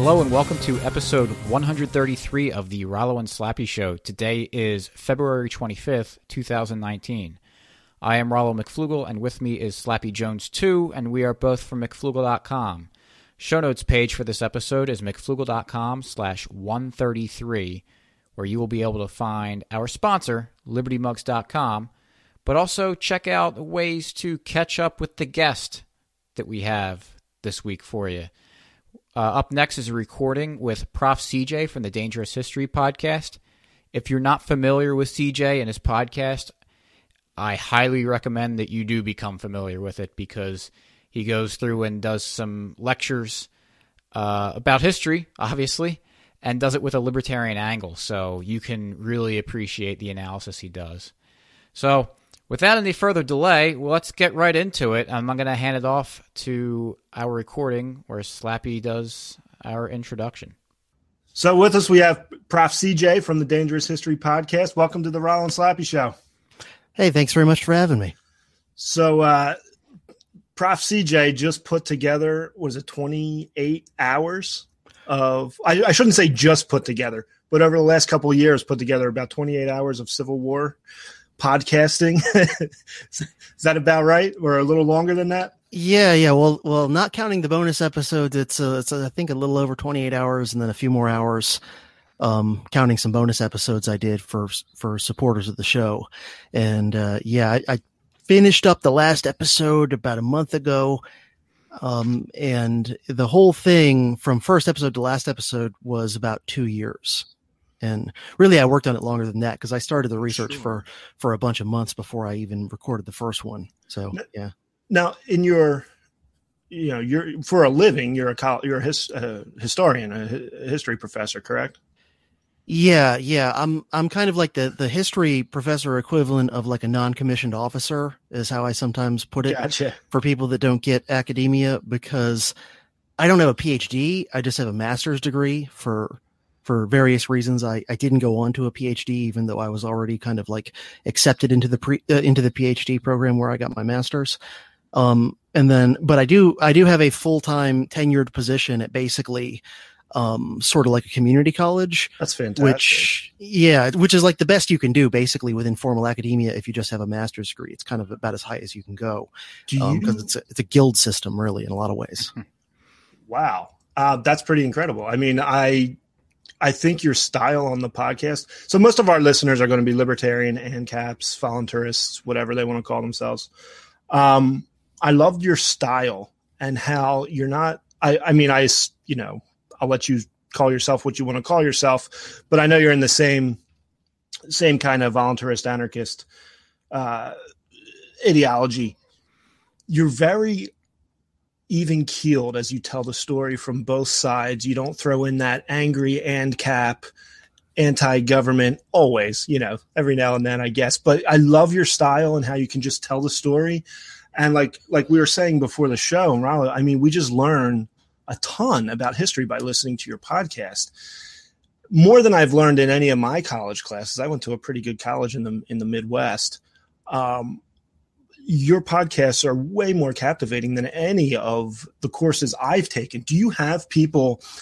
Hello and welcome to episode 133 of the Rollo and Slappy Show. Today is February 25th, 2019. I am Rollo McFlugel, and with me is Slappy Jones 2, and we are both from McFlugel.com. Show notes page for this episode is McFlugel.com/133, where you will be able to find our sponsor, LibertyMugs.com, but also check out ways to catch up with the guest that we have this week for you. Up next is a recording with Prof. CJ from the Dangerous History Podcast. If you're not familiar with CJ and his podcast, I highly recommend that you do become familiar with it because he goes through and does some lectures about history, obviously, and does it with a libertarian angle, so you can really appreciate the analysis he does. So without any further delay, well, let's get right into it. I'm going to hand it off to our recording where Slappy does our introduction. So with us, we have Prof. CJ from the Dangerous History Podcast. Welcome to the Rollo and Slappy Show. Hey, thanks very much for having me. So, Prof. CJ just put together, was it 28 hours of, I shouldn't say just put together, but over the last couple of years put together about 28 hours of Civil War podcasting. Is that about right? Or a little longer than that? Yeah. Well, not counting the bonus episodes, it's I think a little over 28 hours and then a few more hours, counting some bonus episodes I did for supporters of the show. And, I finished up the last episode about a month ago, and the whole thing from first episode to last episode was about 2 years. And really, I worked on it longer than that because I started the research for a bunch of months before I even recorded the first one. So, yeah. Now, in your, you're for a living, you're a historian, a history professor, correct? Yeah. I'm kind of like the history professor equivalent of like a non-commissioned officer is how I sometimes put it. Gotcha. For people that don't get academia, because I don't have a PhD. I just have a master's degree for various reasons. I didn't go on to a PhD, even though I was already kind of like accepted into the into the PhD program where I got my master's. But I do have a full-time tenured position at basically sort of like a community college. That's fantastic. Which is like the best you can do basically within formal academia. If you just have a master's degree, it's kind of about as high as you can go, because it's a guild system really in a lot of ways. Wow. That's pretty incredible. I mean, I think your style on the podcast. So most of our listeners are going to be libertarian, ANCAPs, voluntarists, whatever they want to call themselves. I loved your style and how you're not, I'll let you call yourself what you want to call yourself, but I know you're in the same kind of voluntarist anarchist ideology. You're very even keeled as you tell the story from both sides. You don't throw in that angry ANCAP, anti-government always, every now and then, I guess. But I love your style and how you can just tell the story. And like we were saying before the show, and Rollo, I mean, we just learn a ton about history by listening to your podcast, more than I've learned in any of my college classes. I went to a pretty good college in the Midwest. Your podcasts are way more captivating than any of the courses I've taken. Do you have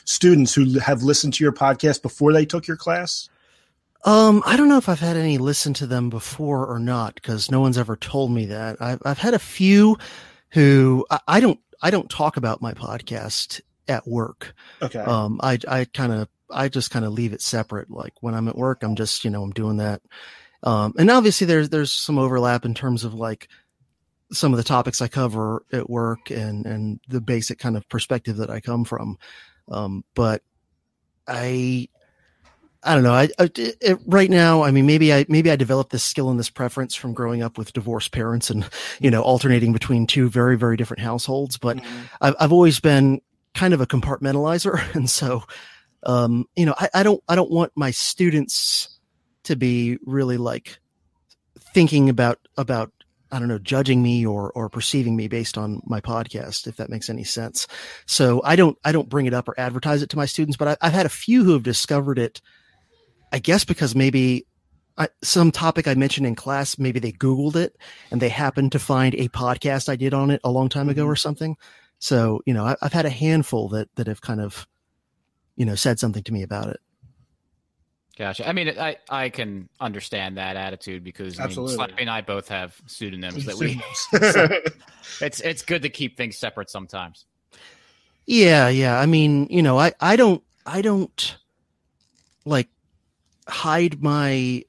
students who have listened to your podcast before they took your class? I don't know if I've had any listen to them before or not, because no one's ever told me that. I've had a few who I don't talk about my podcast at work. Okay. I just kind of leave it separate. Like when I'm at work, I'm just, I'm doing that. And obviously there's some overlap in terms of like some of the topics I cover at work and the basic kind of perspective that I come from. But I don't know. Right now, I mean, maybe I developed this skill and this preference from growing up with divorced parents and, alternating between two very, very different households. But I've always been kind of a compartmentalizer. And so, I don't want my students to be really like thinking about, I don't know, judging me or perceiving me based on my podcast, if that makes any sense. So I don't bring it up or advertise it to my students, but I've had a few who have discovered it, I guess because maybe some topic I mentioned in class, maybe they Googled it and they happened to find a podcast I did on it a long time ago or something. So, I've had a handful that have kind of said something to me about it. Gotcha. I mean, I can understand that attitude because Slappy and I both have pseudonyms that we use. So it's good to keep things separate sometimes. Yeah. I mean, I don't like hide my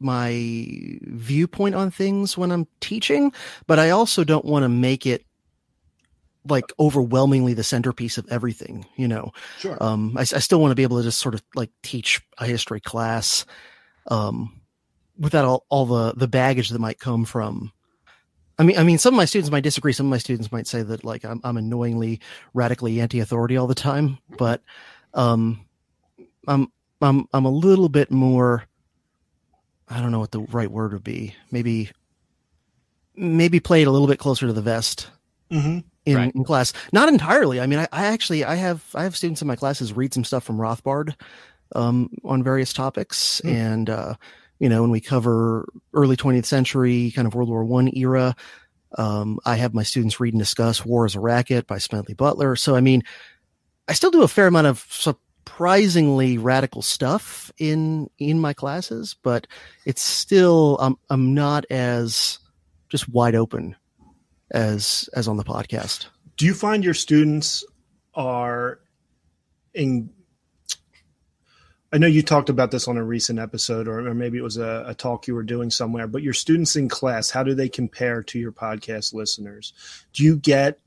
viewpoint on things when I'm teaching, but I also don't want to make it like overwhelmingly the centerpiece of everything, Sure. I still want to be able to just sort of like teach a history class without all the baggage that might come from. I mean, some of my students might disagree. Some of my students might say that like I'm annoyingly radically anti-authority all the time, but I'm a little bit more. I don't know what the right word would be. Maybe play it a little bit closer to the vest. Mm-hmm. In class, not entirely. I mean, I have students in my classes read some stuff from Rothbard on various topics, and when we cover early 20th century, kind of World War I era, I have my students read and discuss "War as a Racket" by Smedley Butler. So, I mean, I still do a fair amount of surprisingly radical stuff in my classes, but it's still I'm not as just wide open as on the podcast. Do you find your students are in, I know you talked about this on a recent episode, or maybe it was a talk you were doing somewhere, but your students in class, how do they compare to your podcast listeners? Do you get,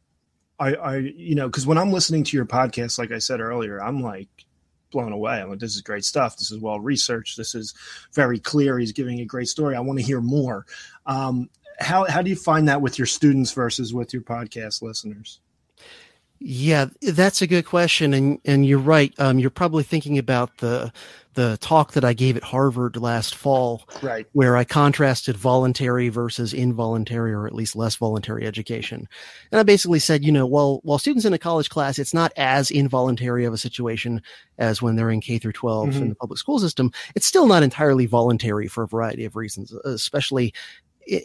because when I'm listening to your podcast, like I said earlier, I'm like blown away. I'm like, this is great stuff. This is well-researched. This is very clear. He's giving a great story. I want to hear more. How do you find that with your students versus with your podcast listeners? Yeah, that's a good question. And you're right. You're probably thinking about the talk that I gave at Harvard last fall, right, where I contrasted voluntary versus involuntary, or at least less voluntary education. And I basically said, while students in a college class, it's not as involuntary of a situation as when they're in K through 12 in the public school system. It's still not entirely voluntary for a variety of reasons, especially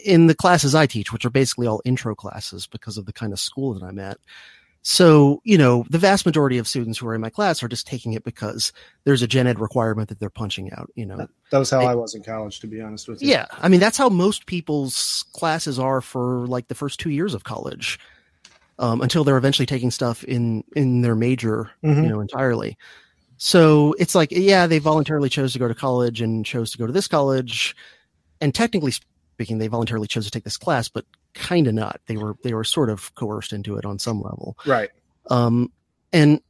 in the classes I teach, which are basically all intro classes because of the kind of school that I'm at. So, the vast majority of students who are in my class are just taking it because there's a gen ed requirement that they're punching out, That was how I was in college, to be honest with you. Yeah. I mean, that's how most people's classes are for like the first 2 years of college, until they're eventually taking stuff in their major, entirely. So it's like, yeah, they voluntarily chose to go to college and chose to go to this college, and technically speaking, they voluntarily chose to take this class, but kind of not. They were sort of coerced into it on some level. Right. And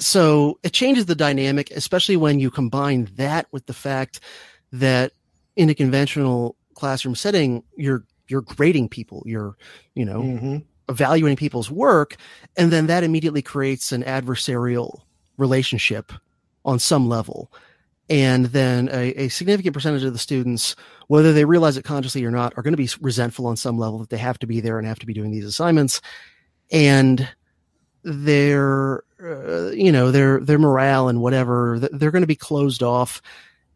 so it changes the dynamic, especially when you combine that with the fact that in a conventional classroom setting, you're grading people, evaluating people's work. And then that immediately creates an adversarial relationship on some level. And then a significant percentage of the students, whether they realize it consciously or not, are going to be resentful on some level that they have to be there and have to be doing these assignments, and their morale and whatever, they're going to be closed off.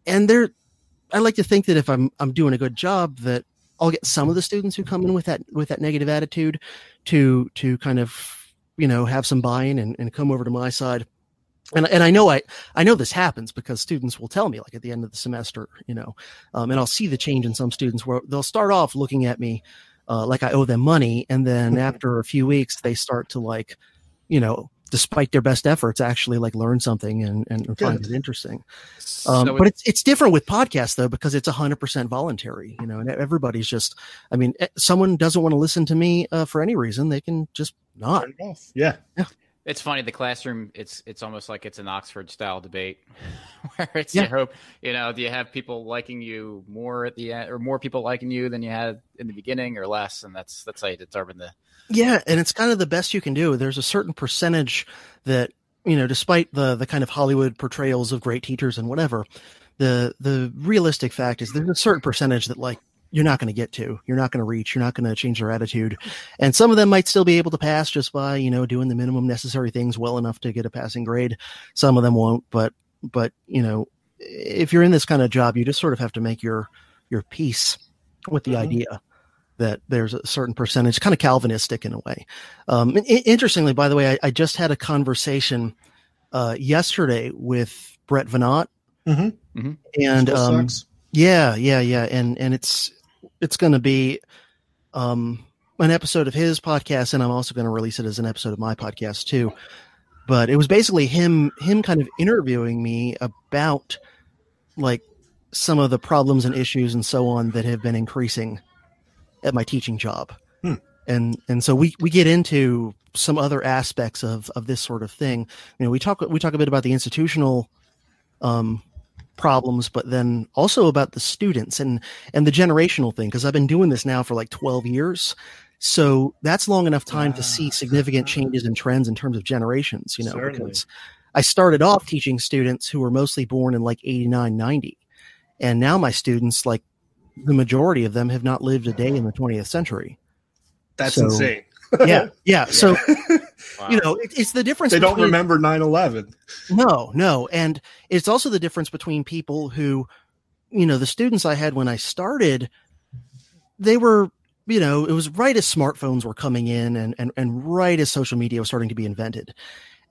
And I like to think that if I'm doing a good job, that I'll get some of the students who come in with that negative attitude to kind of have some buy-in and come over to my side. And I know this happens because students will tell me, like at the end of the semester, and I'll see the change in some students where they'll start off looking at me like I owe them money. And then after a few weeks, they start to like, despite their best efforts, actually like learn something and find it interesting. But it's different with podcasts though, because it's 100% voluntary, and everybody's just, someone doesn't want to listen to me for any reason. They can just not. Yeah. It's funny, the classroom, it's almost like it's an Oxford-style debate where it's your hope, do you have people liking you more at the end, or more people liking you than you had in the beginning, or less? And that's how you determine the... Yeah, and it's kind of the best you can do. There's a certain percentage that, despite the kind of Hollywood portrayals of great teachers and whatever, the realistic fact is there's a certain percentage that, like, you're not going to get to, you're not going to reach, you're not going to change their attitude. And some of them might still be able to pass just by, doing the minimum necessary things well enough to get a passing grade. Some of them won't, but if you're in this kind of job, you just sort of have to make your peace with the idea that there's a certain percentage, kind of Calvinistic in a way. Interestingly, by the way, I just had a conversation yesterday with Brett Veinotte. Mm-hmm. Mm-hmm. And yeah. And it's going to be an episode of his podcast, and I'm also going to release it as an episode of my podcast too. But it was basically him kind of interviewing me about like some of the problems and issues and so on that have been increasing at my teaching job. Hmm. And so we get into some other aspects of this sort of thing. You know, we talk a bit about the institutional problems, but then also about the students and the generational thing, because I've been doing this now for like 12 years. So that's long enough time to see significant changes and trends in terms of generations, you know, certainly. Because I started off teaching students who were mostly born in like 89, 90. And now my students, like the majority of them, have not lived a day in the 20th century. That's insane. Yeah. So, wow. You know, it's the difference. They don't remember 9/11. No. And it's also the difference between people who, you know, the students I had when I started, they were, you know, it was right as smartphones were coming in and right as social media was starting to be invented.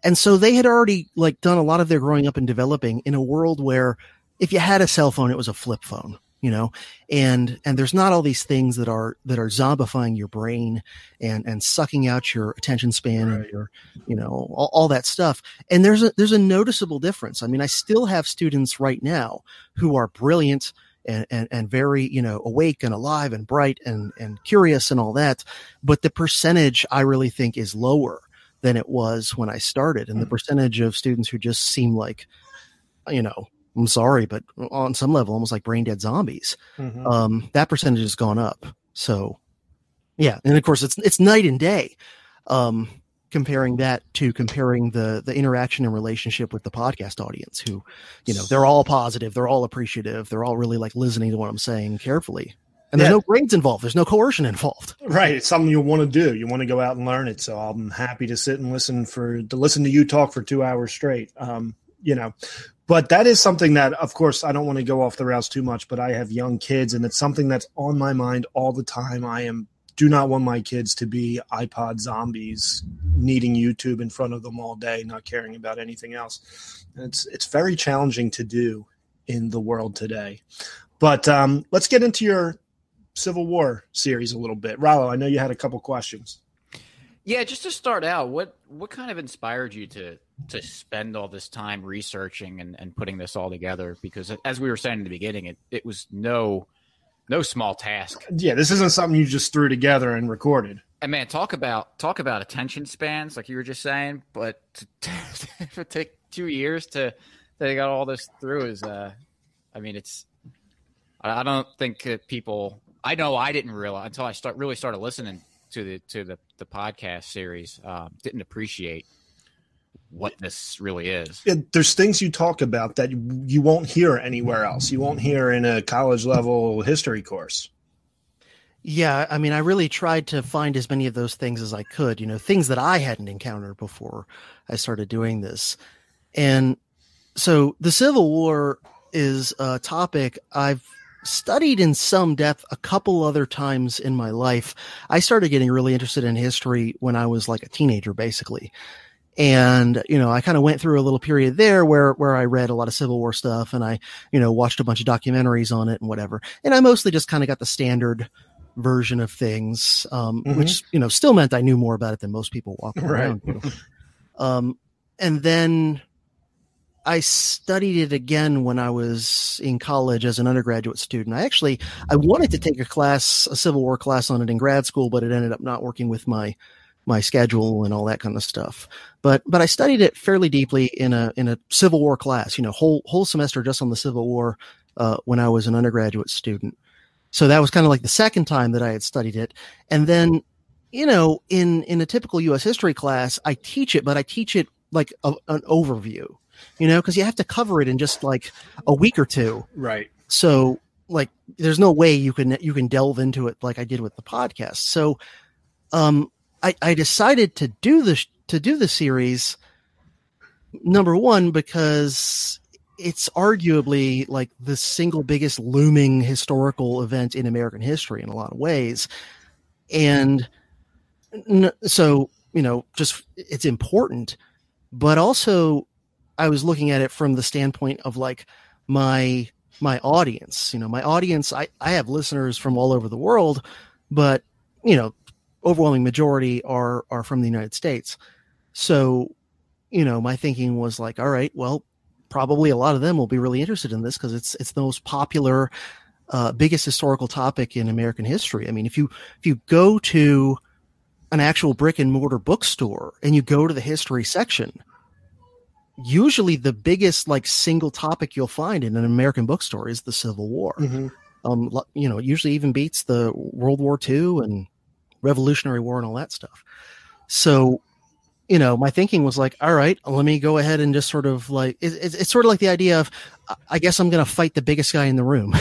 And so they had already like done a lot of their growing up and developing in a world where if you had a cell phone, it was a flip phone, you know, and there's not all these things that are zombifying your brain and sucking out your attention span and your, you know, all that stuff. And there's a noticeable difference. I mean, I still have students right now who are brilliant and very, you know, awake and alive and bright and curious and all that. But the percentage I really think is lower than it was when I started. And the percentage of students who just seem like, you know, I'm sorry, but on some level, almost like brain dead zombies, mm-hmm. That percentage has gone up. So yeah. And of course it's night and day, comparing that to comparing the interaction and relationship with the podcast audience, who, you know, they're all positive, they're all appreciative, they're all really like listening to what I'm saying carefully, and there's no grades involved, there's no coercion involved. Right, it's something you want to do, you want to go out and learn it. So I'm happy to sit and listen to you talk for 2 hours straight, you know. But that is something that, of course, I don't want to go off the rails too much, but I have young kids, and it's something that's on my mind all the time. Do not want my kids to be iPod zombies, needing YouTube in front of them all day, not caring about anything else. It's very challenging to do in the world today. But let's get into your Civil War series a little bit. Rollo, I know you had a couple questions. Yeah, just to start out, what kind of inspired you to spend all this time researching and putting this all together? Because as we were saying in the beginning, it was no small task. Yeah, this isn't something you just threw together and recorded. And man, talk about attention spans, like you were just saying. But to take 2 years to get all this through is, I mean, it's. I don't think that people. I know I didn't realize until I started listening to the podcast series. Didn't appreciate what this really is. There's things you talk about that you won't hear anywhere else. You won't hear in a college level history course. Yeah. I mean, I really tried to find as many of those things as I could, you know, things that I hadn't encountered before I started doing this. And so the Civil War is a topic I've studied in some depth a couple other times in my life. I started getting really interested in history when I was like a teenager, basically. And, you know, I kind of went through a little period there where I read a lot of Civil War stuff, and I, you know, watched a bunch of documentaries on it and whatever. And I mostly just kind of got the standard version of things, mm-hmm. which, you know, still meant I knew more about it than most people walking around. Right. And then I studied it again when I was in college as an undergraduate student. I wanted to take a Civil War class on it in grad school, but it ended up not working with my schedule and all that kind of stuff. But I studied it fairly deeply in a Civil War class, you know, whole semester just on the Civil War when I was an undergraduate student. So that was kind of like the second time that I had studied it. And then, you know, in a typical U.S. history class, I teach it, but I teach it like an overview, you know, because you have to cover it in just like a week or two. Right. So like there's no way you can delve into it like I did with the podcast. So I decided to do the series, number one, because it's arguably like the single biggest looming historical event in American history in a lot of ways. And so, you know, just it's important, but also I was looking at it from the standpoint of like my audience, you know, my audience, I have listeners from all over the world, but, you know, overwhelming majority are from the United States. So, you know, my thinking was like, all right, well, probably a lot of them will be really interested in this because it's the most popular, biggest historical topic in American history. I mean, if you go to an actual brick and mortar bookstore and you go to the history section, usually the biggest like single topic you'll find in an American bookstore is the Civil War. Mm-hmm. You know, it usually even beats the World War II and Revolutionary War and all that stuff. So, you know, my thinking was like, all right, let me go ahead and just sort of like, it's sort of like the idea of, I guess I'm going to fight the biggest guy in the room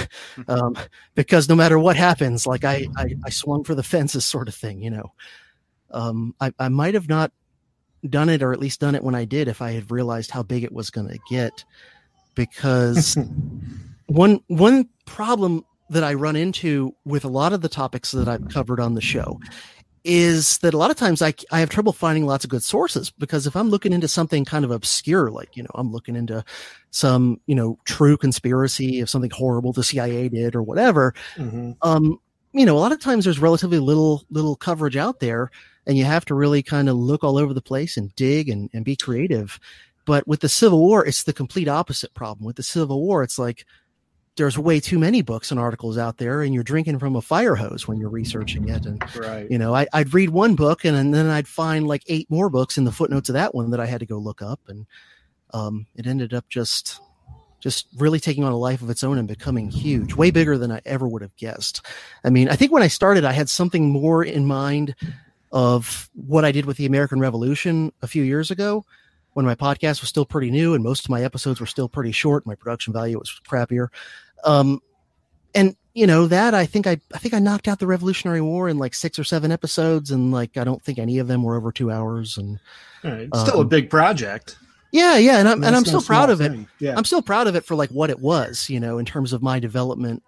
because no matter what happens, like I swung for the fences sort of thing, you know. I might have not done it, or at least done it when I did, if I had realized how big it was going to get, because one problem that I run into with a lot of the topics that I've covered on the show is that a lot of times I have trouble finding lots of good sources, because if I'm looking into something kind of obscure, like, you know, I'm looking into some, you know, true conspiracy of something horrible the CIA did or whatever. Mm-hmm. You know, a lot of times there's relatively little coverage out there, and you have to really kind of look all over the place and dig and be creative. But with the Civil War, it's the complete opposite problem. With the Civil War, it's like there's way too many books and articles out there, and you're drinking from a fire hose when you're researching it. And, right. You know, I'd read one book, and then I'd find like 8 more books in the footnotes of that one that I had to go look up. And it ended up just really taking on a life of its own and becoming huge, way bigger than I ever would have guessed. I mean, I think when I started, I had something more in mind of what I did with the American Revolution a few years ago, when my podcast was still pretty new and most of my episodes were still pretty short. My production value was crappier. And you know, that I think I knocked out the Revolutionary War in like 6 or 7 episodes. And like, I don't think any of them were over 2 hours. And it's still a big project. Yeah. And I'm still proud of it. Yeah. I'm still proud of it for like what it was, you know, in terms of my development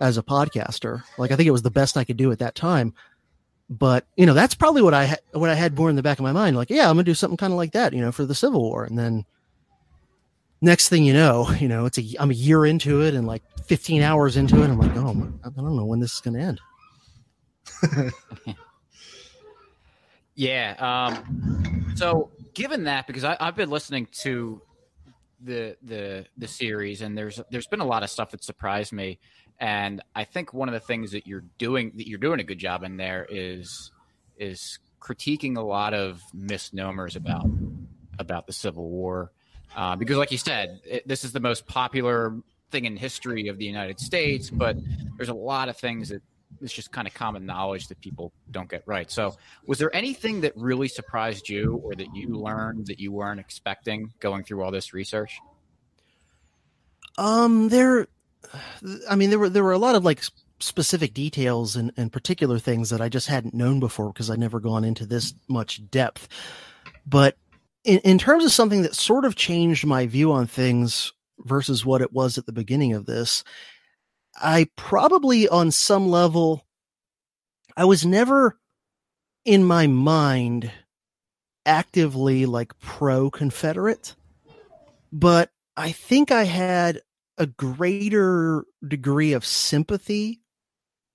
as a podcaster. Like, I think it was the best I could do at that time. But, you know, that's probably what I had more in the back of my mind. Like, yeah, I'm going to do something kind of like that, you know, for the Civil War. And then next thing you know, I'm a year into it and like 15 hours into it. I'm like, oh, I don't know when this is going to end. Yeah. So given that, because I've been listening to the series, and there's been a lot of stuff that surprised me, and I think one of the things that you're doing a good job in there is critiquing a lot of misnomers about the Civil War, because like you said, this is the most popular thing in history of the United States, but there's a lot of things that it's just kind of common knowledge that people don't get right. So was there anything that really surprised you, or that you learned that you weren't expecting going through all this research? There were a lot of like specific details and particular things that I just hadn't known before, because I'd never gone into this much depth. But in terms of something that sort of changed my view on things versus what it was at the beginning of this, I probably, on some level, I was never in my mind actively like pro-Confederate, but I think I had a greater degree of sympathy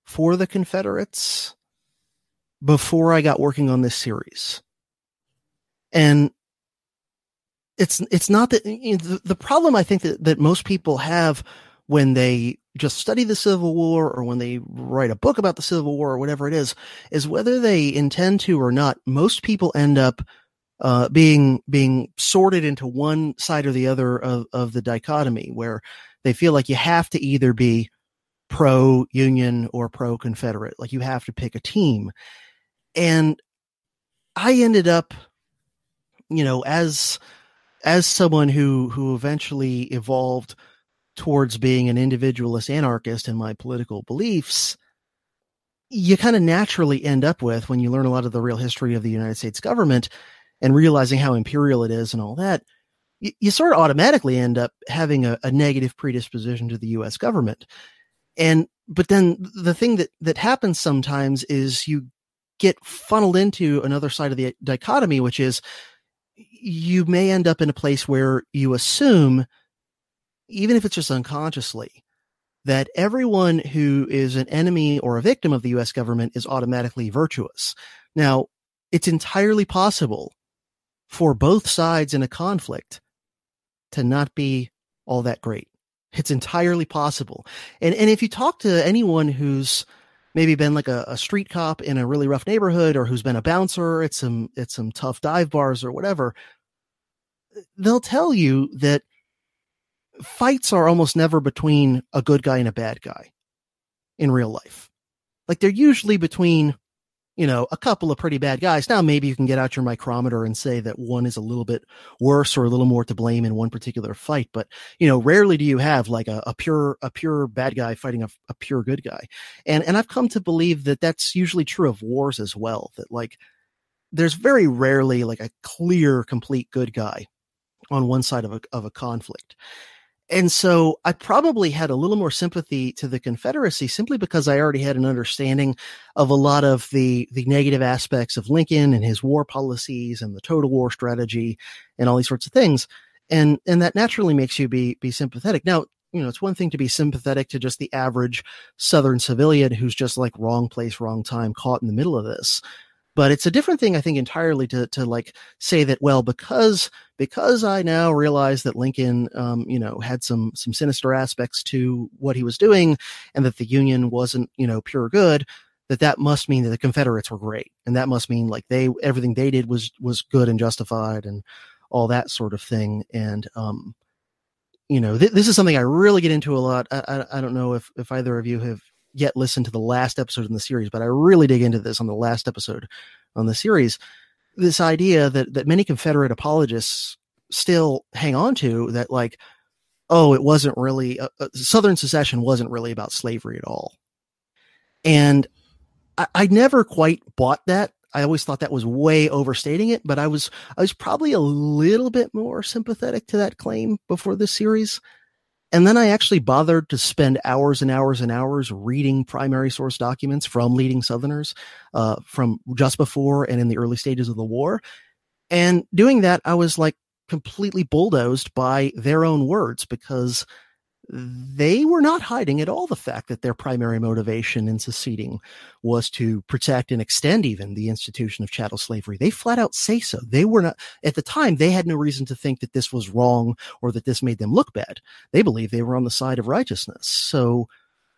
for the Confederates before I got working on this series. And it's not that, you know, the problem I think that most people have when they just study the Civil War, or when they write a book about the Civil War, or whatever it is whether they intend to or not, most people end up being sorted into one side or the other of the dichotomy, where they feel like you have to either be pro-Union or pro-Confederate. Like, you have to pick a team. And I ended up, you know, as someone who eventually evolved towards being an individualist anarchist in my political beliefs, you kind of naturally end up with, when you learn a lot of the real history of the United States government and realizing how imperial it is and all that, you sort of automatically end up having a negative predisposition to the U.S. government. But then the thing that happens sometimes is you get funneled into another side of the dichotomy, which is you may end up in a place where you assume, even if it's just unconsciously, that everyone who is an enemy or a victim of the U.S. government is automatically virtuous. Now, it's entirely possible for both sides in a conflict to not be all that great. It's entirely possible. And if you talk to anyone who's maybe been like a street cop in a really rough neighborhood, or who's been a bouncer at some tough dive bars or whatever, they'll tell you that fights are almost never between a good guy and a bad guy in real life. Like, they're usually between, you know, a couple of pretty bad guys. Now, maybe you can get out your micrometer and say that one is a little bit worse or a little more to blame in one particular fight. But, you know, rarely do you have like a pure bad guy fighting a pure good guy. And I've come to believe that that's usually true of wars as well, that like there's very rarely like a clear, complete good guy on one side of a conflict. And so I probably had a little more sympathy to the Confederacy simply because I already had an understanding of a lot of the negative aspects of Lincoln and his war policies and the total war strategy and all these sorts of things. And that naturally makes you be sympathetic. Now, you know, it's one thing to be sympathetic to just the average Southern civilian who's just like wrong place, wrong time, caught in the middle of this. But it's a different thing, I think, entirely to like say that, well, because I now realize that Lincoln, you know, had some sinister aspects to what he was doing, and that the Union wasn't, you know, pure good, that must mean that the Confederates were great. And that must mean like everything they did was good and justified and all that sort of thing. And, you know, this is something I really get into a lot. I don't know if either of you have yet listen to the last episode in the series, but I really dig into this on the last episode on the series, this idea that many Confederate apologists still hang on to, that like, oh, it wasn't really Southern secession wasn't really about slavery at all. And I never quite bought that. I always thought that was way overstating it, but I was probably a little bit more sympathetic to that claim before this series. And then I actually bothered to spend hours and hours and hours reading primary source documents from leading Southerners from just before and in the early stages of the war. And doing that, I was like completely bulldozed by their own words, because they were not hiding at all the fact that their primary motivation in seceding was to protect and extend even the institution of chattel slavery. They flat out say so. They were not, at the time, they had no reason to think that this was wrong or that this made them look bad. They believed they were on the side of righteousness. So,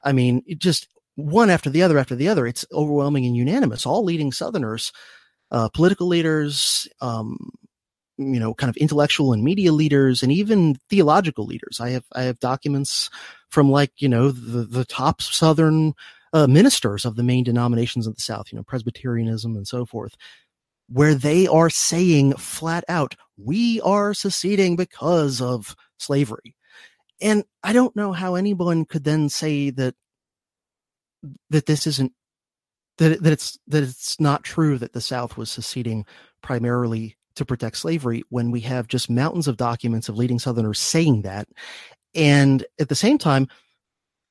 I mean, just one after the other, it's overwhelming and unanimous. All leading Southerners, political leaders, you know, kind of intellectual and media leaders, and even theological leaders. I have documents from like, you know, the top Southern ministers of the main denominations of the South, you know, Presbyterianism and so forth, where they are saying flat out, we are seceding because of slavery. And I don't know how anyone could then say that this isn't, that it's not true that the South was seceding primarily to protect slavery, when we have just mountains of documents of leading Southerners saying that. And at the same time,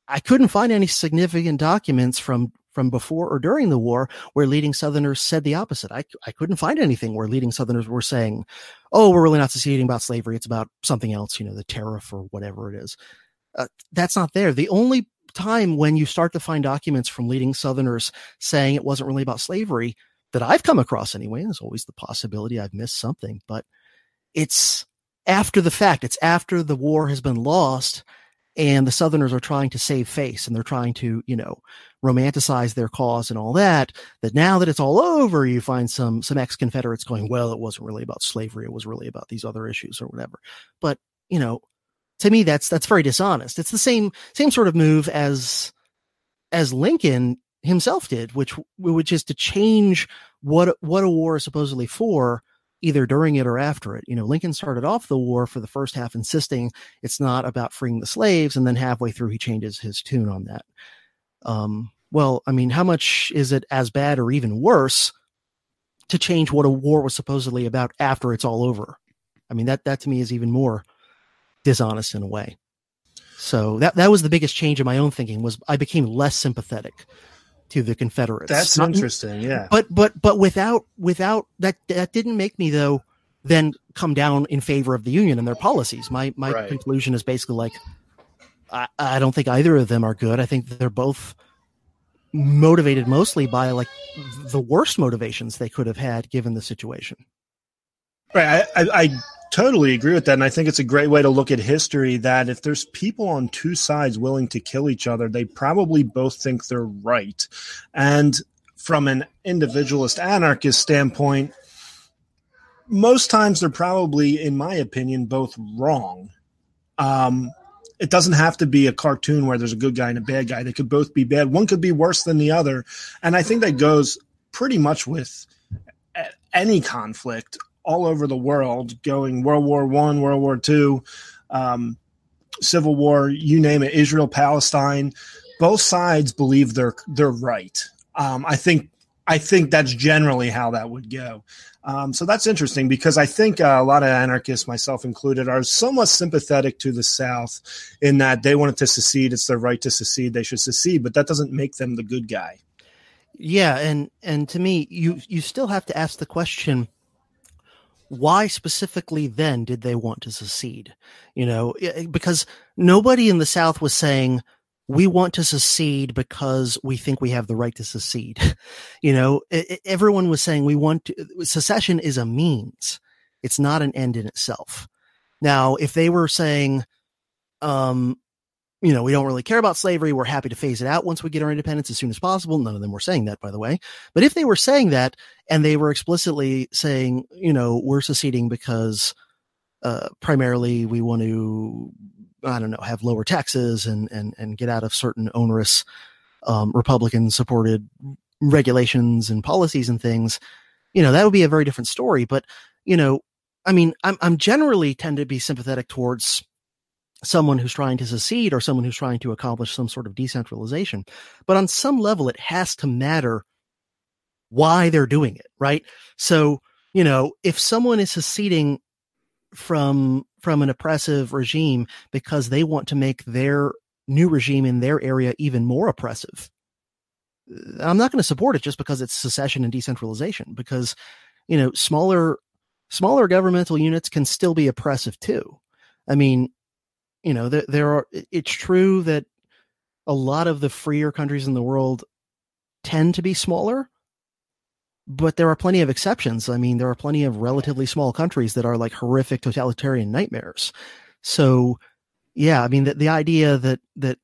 I couldn't find any significant documents from before or during the war where leading Southerners said the opposite. I couldn't find anything where leading Southerners were saying, oh, we're really not seceding about slavery, it's about something else, you know, the tariff or whatever it is. That's not there. The only time when you start to find documents from leading Southerners saying it wasn't really about slavery that I've come across anyway, and there's always the possibility I've missed something, but it's after the fact. It's after the war has been lost and the Southerners are trying to save face and they're trying to, you know, romanticize their cause and all that, that now that it's all over, you find some ex-Confederates going, well, it wasn't really about slavery, it was really about these other issues or whatever. But, you know, to me, that's very dishonest. It's the same sort of move as Lincoln himself did, which is to change what a war is supposedly for, either during it or after it. You know, Lincoln started off the war for the first half insisting it's not about freeing the slaves, and then halfway through he changes his tune on that. Well, I mean, how much is it as bad or even worse to change what a war was supposedly about after it's all over? I mean, that to me is even more dishonest in a way. So that was the biggest change in my own thinking, was I became less sympathetic to the Confederates. That's interesting. Yeah. But without that didn't make me though then come down in favor of the union and their policies. My right. conclusion is basically like, I don't think either of them are good. I think they're both motivated mostly by like the worst motivations they could have had given the situation. Right. I totally agree with that. And I think it's a great way to look at history, that if there's people on two sides willing to kill each other, they probably both think they're right. And from an individualist anarchist standpoint, most times they're probably, in my opinion, both wrong. It doesn't have to be a cartoon where there's a good guy and a bad guy. They could both be bad. One could be worse than the other. And I think that goes pretty much with any conflict all over the world, going World War I, World War II, Civil War, you name it, Israel, Palestine. Both sides believe they're right. I think that's generally how that would go. So that's interesting, because I think a lot of anarchists, myself included, are somewhat sympathetic to the South in that they wanted to secede. It's their right to secede. They should secede, but that doesn't make them the good guy. Yeah. And to me, you still have to ask the question, why specifically then did they want to secede? You know, because nobody in the South was saying, we want to secede because we think we have the right to secede. You know, everyone was saying secession is a means. It's not an end in itself. Now, if they were saying, you know, we don't really care about slavery, we're happy to phase it out once we get our independence as soon as possible. None of them were saying that, by the way. But if they were saying that, and they were explicitly saying, you know, we're seceding because primarily we want to, I don't know, have lower taxes and get out of certain onerous Republican supported regulations and policies and things, you know, that would be a very different story. But, you know, I mean, I'm generally tend to be sympathetic towards someone who's trying to secede or someone who's trying to accomplish some sort of decentralization. But on some level, it has to matter why they're doing it. Right. So, you know, if someone is seceding from an oppressive regime because they want to make their new regime in their area even more oppressive, I'm not going to support it just because it's secession and decentralization, because, you know, smaller governmental units can still be oppressive too. I mean, you know, it's true that a lot of the freer countries in the world tend to be smaller, but there are plenty of exceptions. I mean, there are plenty of relatively small countries that are like horrific totalitarian nightmares. So, yeah, I mean, the idea that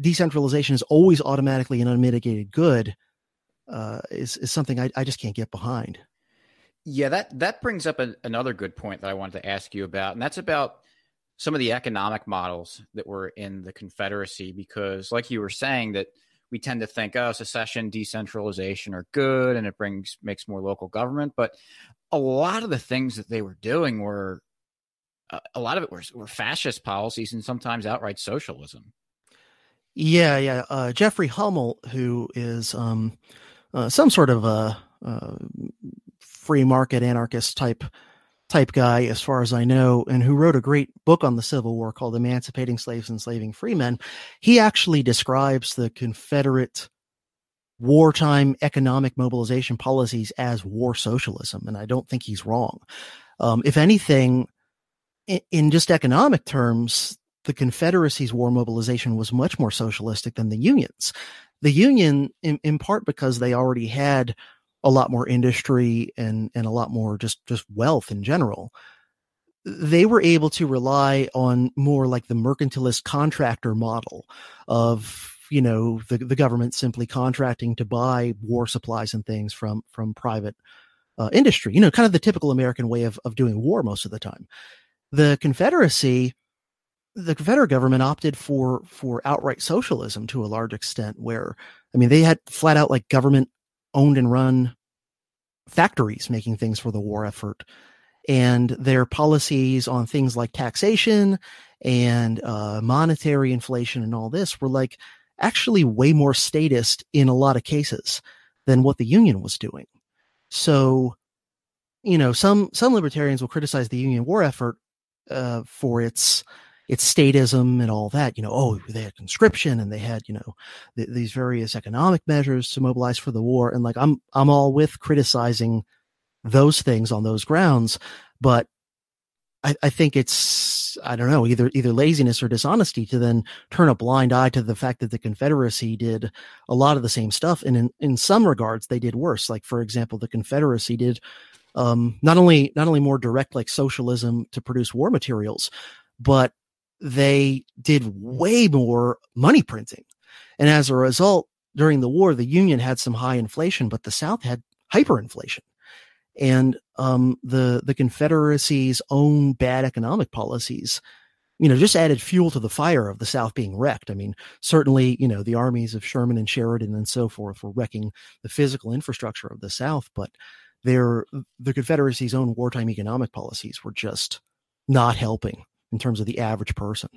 decentralization is always automatically an unmitigated good is something I just can't get behind. Yeah, that brings up another good point that I wanted to ask you about, and that's about some of the economic models that were in the Confederacy, because like you were saying, that we tend to think, oh, secession, decentralization are good, and it makes more local government. But a lot of the things that they were doing were fascist policies and sometimes outright socialism. Yeah. Jeffrey Hummel, who is some sort of a free market anarchist type guy, as far as I know, and who wrote a great book on the Civil War called Emancipating Slaves and Enslaving Freemen, he actually describes the Confederate wartime economic mobilization policies as war socialism, and I don't think he's wrong. If anything, in just economic terms, the Confederacy's war mobilization was much more socialistic than the Union's. The Union, in part because they already had a lot more industry and a lot more just wealth in general, they were able to rely on more like the mercantilist contractor model of, you know, the government simply contracting to buy war supplies and things from private industry, you know, kind of the typical American way of doing war most of the time. The Confederate government opted for outright socialism to a large extent, where, I mean, they had flat out like government owned and run factories making things for the war effort, and their policies on things like taxation and monetary inflation and all this were like actually way more statist in a lot of cases than what the Union was doing. So, you know, some libertarians will criticize the Union war effort for its statism and all that, you know, oh, they had conscription and they had, you know, these various economic measures to mobilize for the war. And like, I'm all with criticizing those things on those grounds, But I think it's, I don't know, either laziness or dishonesty to then turn a blind eye to the fact that the Confederacy did a lot of the same stuff. And in some regards, they did worse. Like, for example, the Confederacy did not only more direct, like socialism to produce war materials, but they did way more money printing. And as a result, during the war, the Union had some high inflation, but the South had hyperinflation. And the Confederacy's own bad economic policies, you know, just added fuel to the fire of the South being wrecked. I mean, certainly, you know, the armies of Sherman and Sheridan and so forth were wrecking the physical infrastructure of the South, but the Confederacy's own wartime economic policies were just not helping in terms of the average person.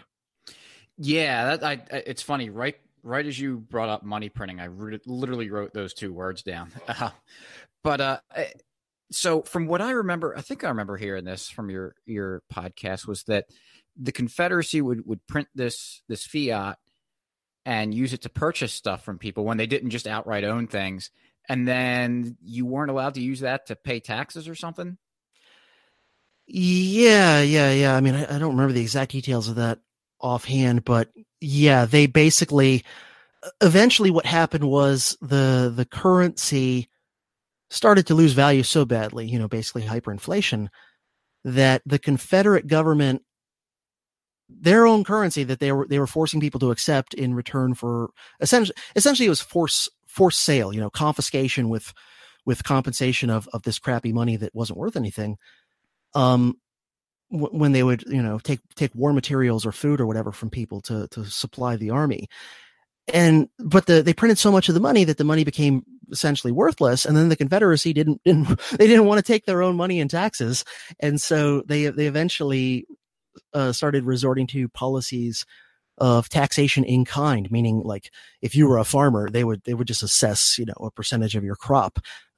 Yeah, it's funny, right? Right as you brought up money printing, I literally wrote those two words down. So from what I remember, I think I remember hearing this from your podcast, was that the Confederacy would print this fiat and use it to purchase stuff from people when they didn't just outright own things. And then you weren't allowed to use that to pay taxes or something? Yeah. I mean, I don't remember the exact details of that offhand, but yeah, they basically eventually what happened was the currency started to lose value so badly, you know, basically hyperinflation, that the Confederate government, their own currency that they were forcing people to accept in return for essentially it was forced sale, you know, confiscation with compensation of this crappy money that wasn't worth anything. When they would, you know, take war materials or food or whatever from people to supply the army. But they printed so much of the money that the money became essentially worthless. And then the Confederacy didn't want to take their own money in taxes. And so they eventually started resorting to policies of taxation in kind, meaning like if you were a farmer, they would just assess, you know, a percentage of your crop,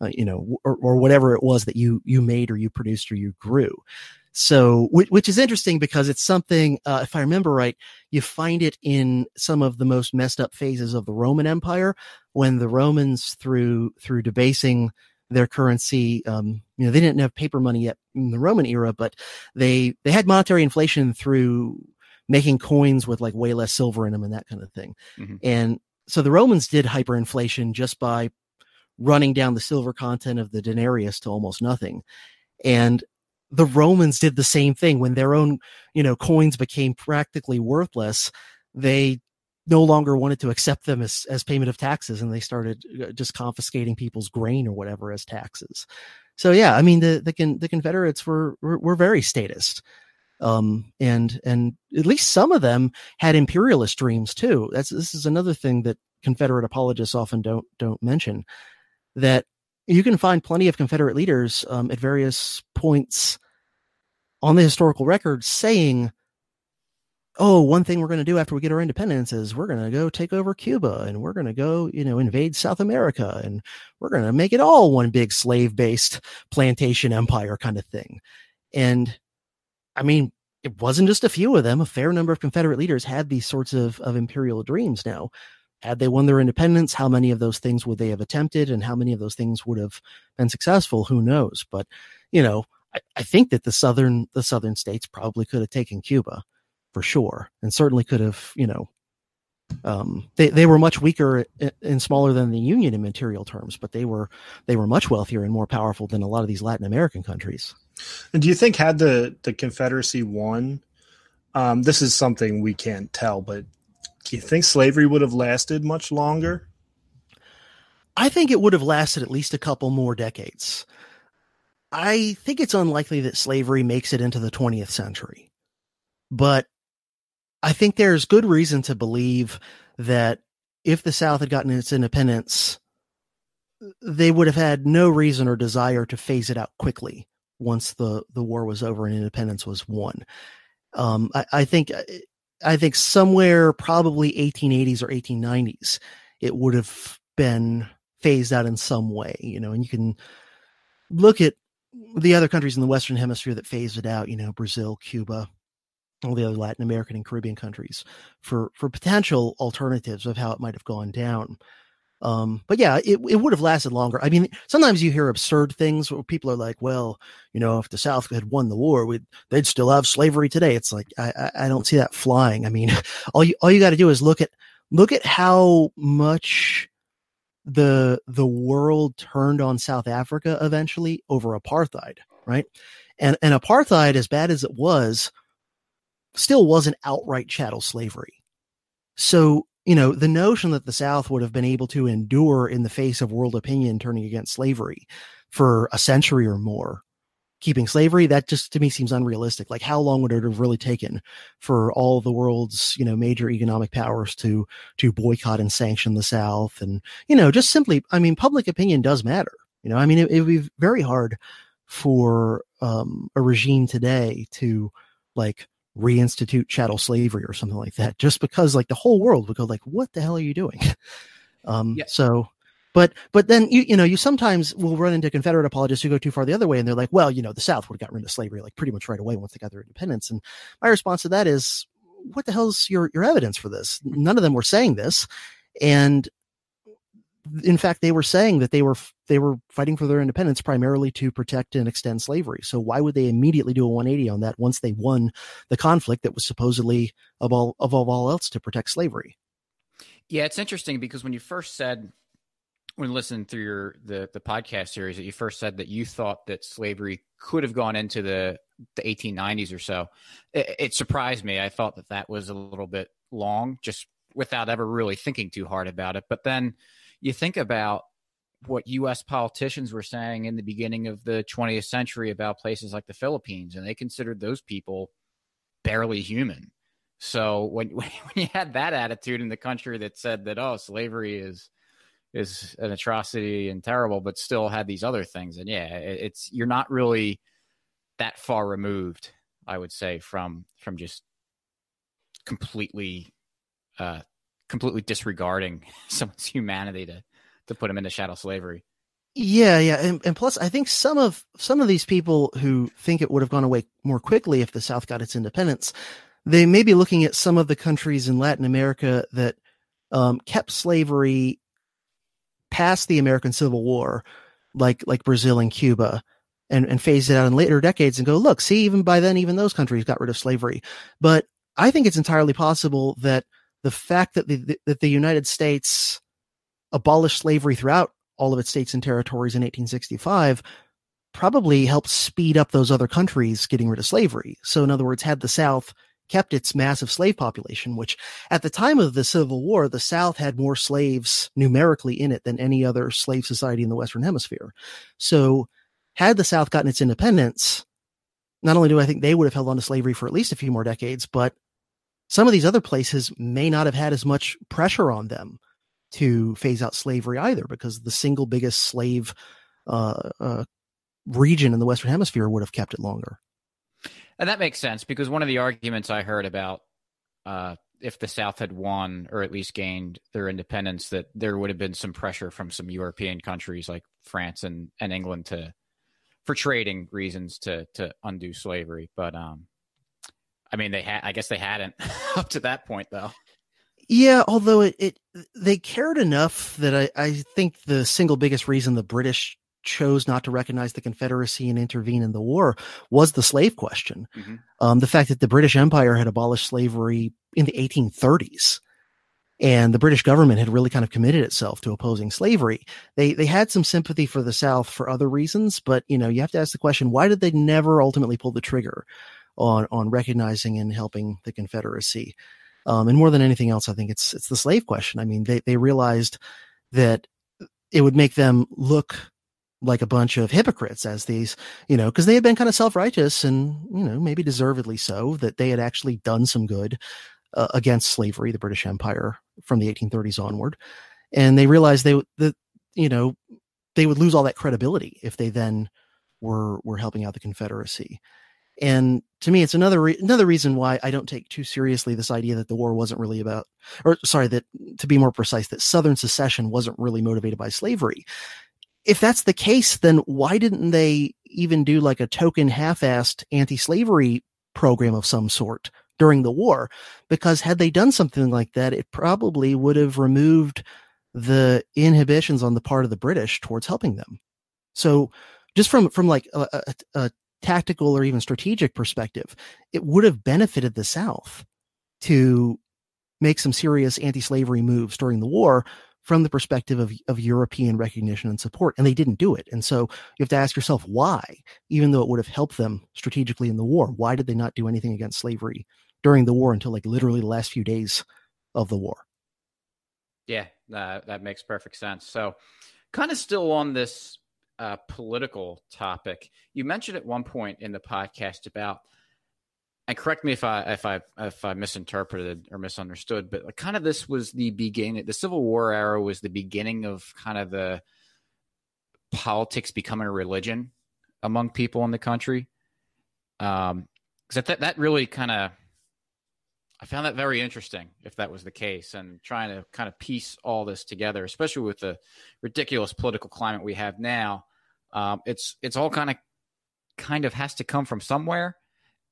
you know, or whatever it was that you made or you produced or you grew. So, which is interesting because it's something, if I remember right, you find it in some of the most messed up phases of the Roman Empire, when the Romans through debasing their currency, you know, they didn't have paper money yet in the Roman era, but they had monetary inflation through making coins with like way less silver in them and that kind of thing. Mm-hmm. And so the Romans did hyperinflation just by running down the silver content of the denarius to almost nothing. And the Romans did the same thing when their own, you know, coins became practically worthless. They no longer wanted to accept them as payment of taxes, and they started just confiscating people's grain or whatever as taxes. So yeah, I mean, the Confederates were very statist, and at least some of them had imperialist dreams too. This is another thing that Confederate apologists often don't mention, that you can find plenty of Confederate leaders at various points on the historical record saying, oh, one thing we're going to do after we get our independence is we're going to go take over Cuba, and we're going to go, you know, invade South America, and we're going to make it all one big slave-based plantation empire kind of thing. And I mean, it wasn't just a few of them. A fair number of Confederate leaders had these sorts of imperial dreams. Now, had they won their independence, how many of those things would they have attempted, and how many of those things would have been successful? Who knows? But, you know, I think that the southern states probably could have taken Cuba for sure, and certainly could have, you know, they were much weaker and smaller than the Union in material terms, but they were much wealthier and more powerful than a lot of these Latin American countries. And do you think, had the Confederacy won, this is something we can't tell, but do you think slavery would have lasted much longer? I think it would have lasted at least a couple more decades. I think it's unlikely that slavery makes it into the 20th century, but I think there's good reason to believe that if the South had gotten its independence, they would have had no reason or desire to phase it out quickly once the war was over and independence was won. I think somewhere probably 1880s or 1890s, it would have been phased out in some way, you know, and you can look at the other countries in the Western Hemisphere that phased it out, you know, Brazil, Cuba, all the other Latin American and Caribbean countries for potential alternatives of how it might have gone down. But yeah, it would have lasted longer. I mean, sometimes you hear absurd things where people are like, well, you know, if the South had won the war, they'd still have slavery today. It's like, I don't see that flying. I mean, all you got to do is look at how much the world turned on South Africa eventually over apartheid, right? And apartheid, as bad as it was, still wasn't outright chattel slavery. So, you know, the notion that the South would have been able to endure in the face of world opinion turning against slavery for a century or more, keeping slavery, that just to me seems unrealistic. Like, how long would it have really taken for all the world's, you know, major economic powers to boycott and sanction the South? And, you know, just simply, I mean, public opinion does matter. You know, I mean, it would be very hard for a regime today to, like, reinstitute chattel slavery or something like that, just because, like, the whole world would go like, what the hell are you doing? Yes. So, but then you know, you sometimes will run into Confederate apologists who go too far the other way. And they're like, well, you know, the South would have gotten rid of slavery, like, pretty much right away once they got their independence. And my response to that is, what the hell's your evidence for this? None of them were saying this. And in fact, they were saying that they were fighting for their independence primarily to protect and extend slavery. So why would they immediately do a 180 on that once they won the conflict that was supposedly above all else to protect slavery? Yeah, it's interesting because when you first said, when listening through the podcast series, that you first said that you thought that slavery could have gone into the 1890s or so, it surprised me. I thought that was a little bit long, just without ever really thinking too hard about it. But then you think about what U.S. politicians were saying in the beginning of the 20th century about places like the Philippines, and they considered those people barely human. So when you had that attitude in the country that said that, oh, slavery is an atrocity and terrible, but still had these other things, and yeah, it's, you're not really that far removed, I would say, from just completely disregarding someone's humanity to put them into chattel slavery. Yeah. And plus, I think some of these people who think it would have gone away more quickly if the South got its independence, they may be looking at some of the countries in Latin America that kept slavery past the American Civil War, like Brazil and Cuba, and phased it out in later decades, and go, look, see, even by then, even those countries got rid of slavery. But I think it's entirely possible that the fact that the United States abolished slavery throughout all of its states and territories in 1865 probably helped speed up those other countries getting rid of slavery. So in other words, had the South kept its massive slave population, which at the time of the Civil War, the South had more slaves numerically in it than any other slave society in the Western Hemisphere. So had the South gotten its independence, not only do I think they would have held on to slavery for at least a few more decades, but some of these other places may not have had as much pressure on them to phase out slavery either, because the single biggest slave region in the Western Hemisphere would have kept it longer. And that makes sense, because one of the arguments I heard about if the South had won, or at least gained their independence, that there would have been some pressure from some European countries like France and England for trading reasons to undo slavery. But I mean, I guess they hadn't up to that point, though. Yeah, although they cared enough that I think the single biggest reason the British chose not to recognize the Confederacy and intervene in the war was the slave question. Mm-hmm. The fact that the British Empire had abolished slavery in the 1830s, and the British government had really kind of committed itself to opposing slavery. They had some sympathy for the South for other reasons, but, you know, you have to ask the question, why did they never ultimately pull the trigger on recognizing and helping the Confederacy? And more than anything else, I think it's the slave question. I mean, they realized that it would make them look like a bunch of hypocrites, as these, you know, because they had been kind of self-righteous, and, you know, maybe deservedly so, that they had actually done some good against slavery, the British Empire, from the 1830s onward. And they realized they would lose all that credibility if they then were helping out the Confederacy. And to me, it's another reason why I don't take too seriously this idea that the war wasn't really about, or sorry, that, to be more precise, that Southern secession wasn't really motivated by slavery. If that's the case, then why didn't they even do like a token half-assed anti-slavery program of some sort during the war? Because had they done something like that, it probably would have removed the inhibitions on the part of the British towards helping them. So just from like a tactical or even strategic perspective, it would have benefited the South to make some serious anti-slavery moves during the war from the perspective of European recognition and support. And they didn't do it. And so you have to ask yourself why, even though it would have helped them strategically in the war, why did they not do anything against slavery during the war until like literally the last few days of the war? Yeah, that makes perfect sense. So kind of still on this political topic, you mentioned at one point in the podcast about, and correct me if I misinterpreted or misunderstood, but kind of this was the beginning. The Civil War era was the beginning of kind of the politics becoming a religion among people in the country. Because that really kind of, I found that very interesting. If that was the case, and trying to kind of piece all this together, especially with the ridiculous political climate we have now, it's all kind of has to come from somewhere.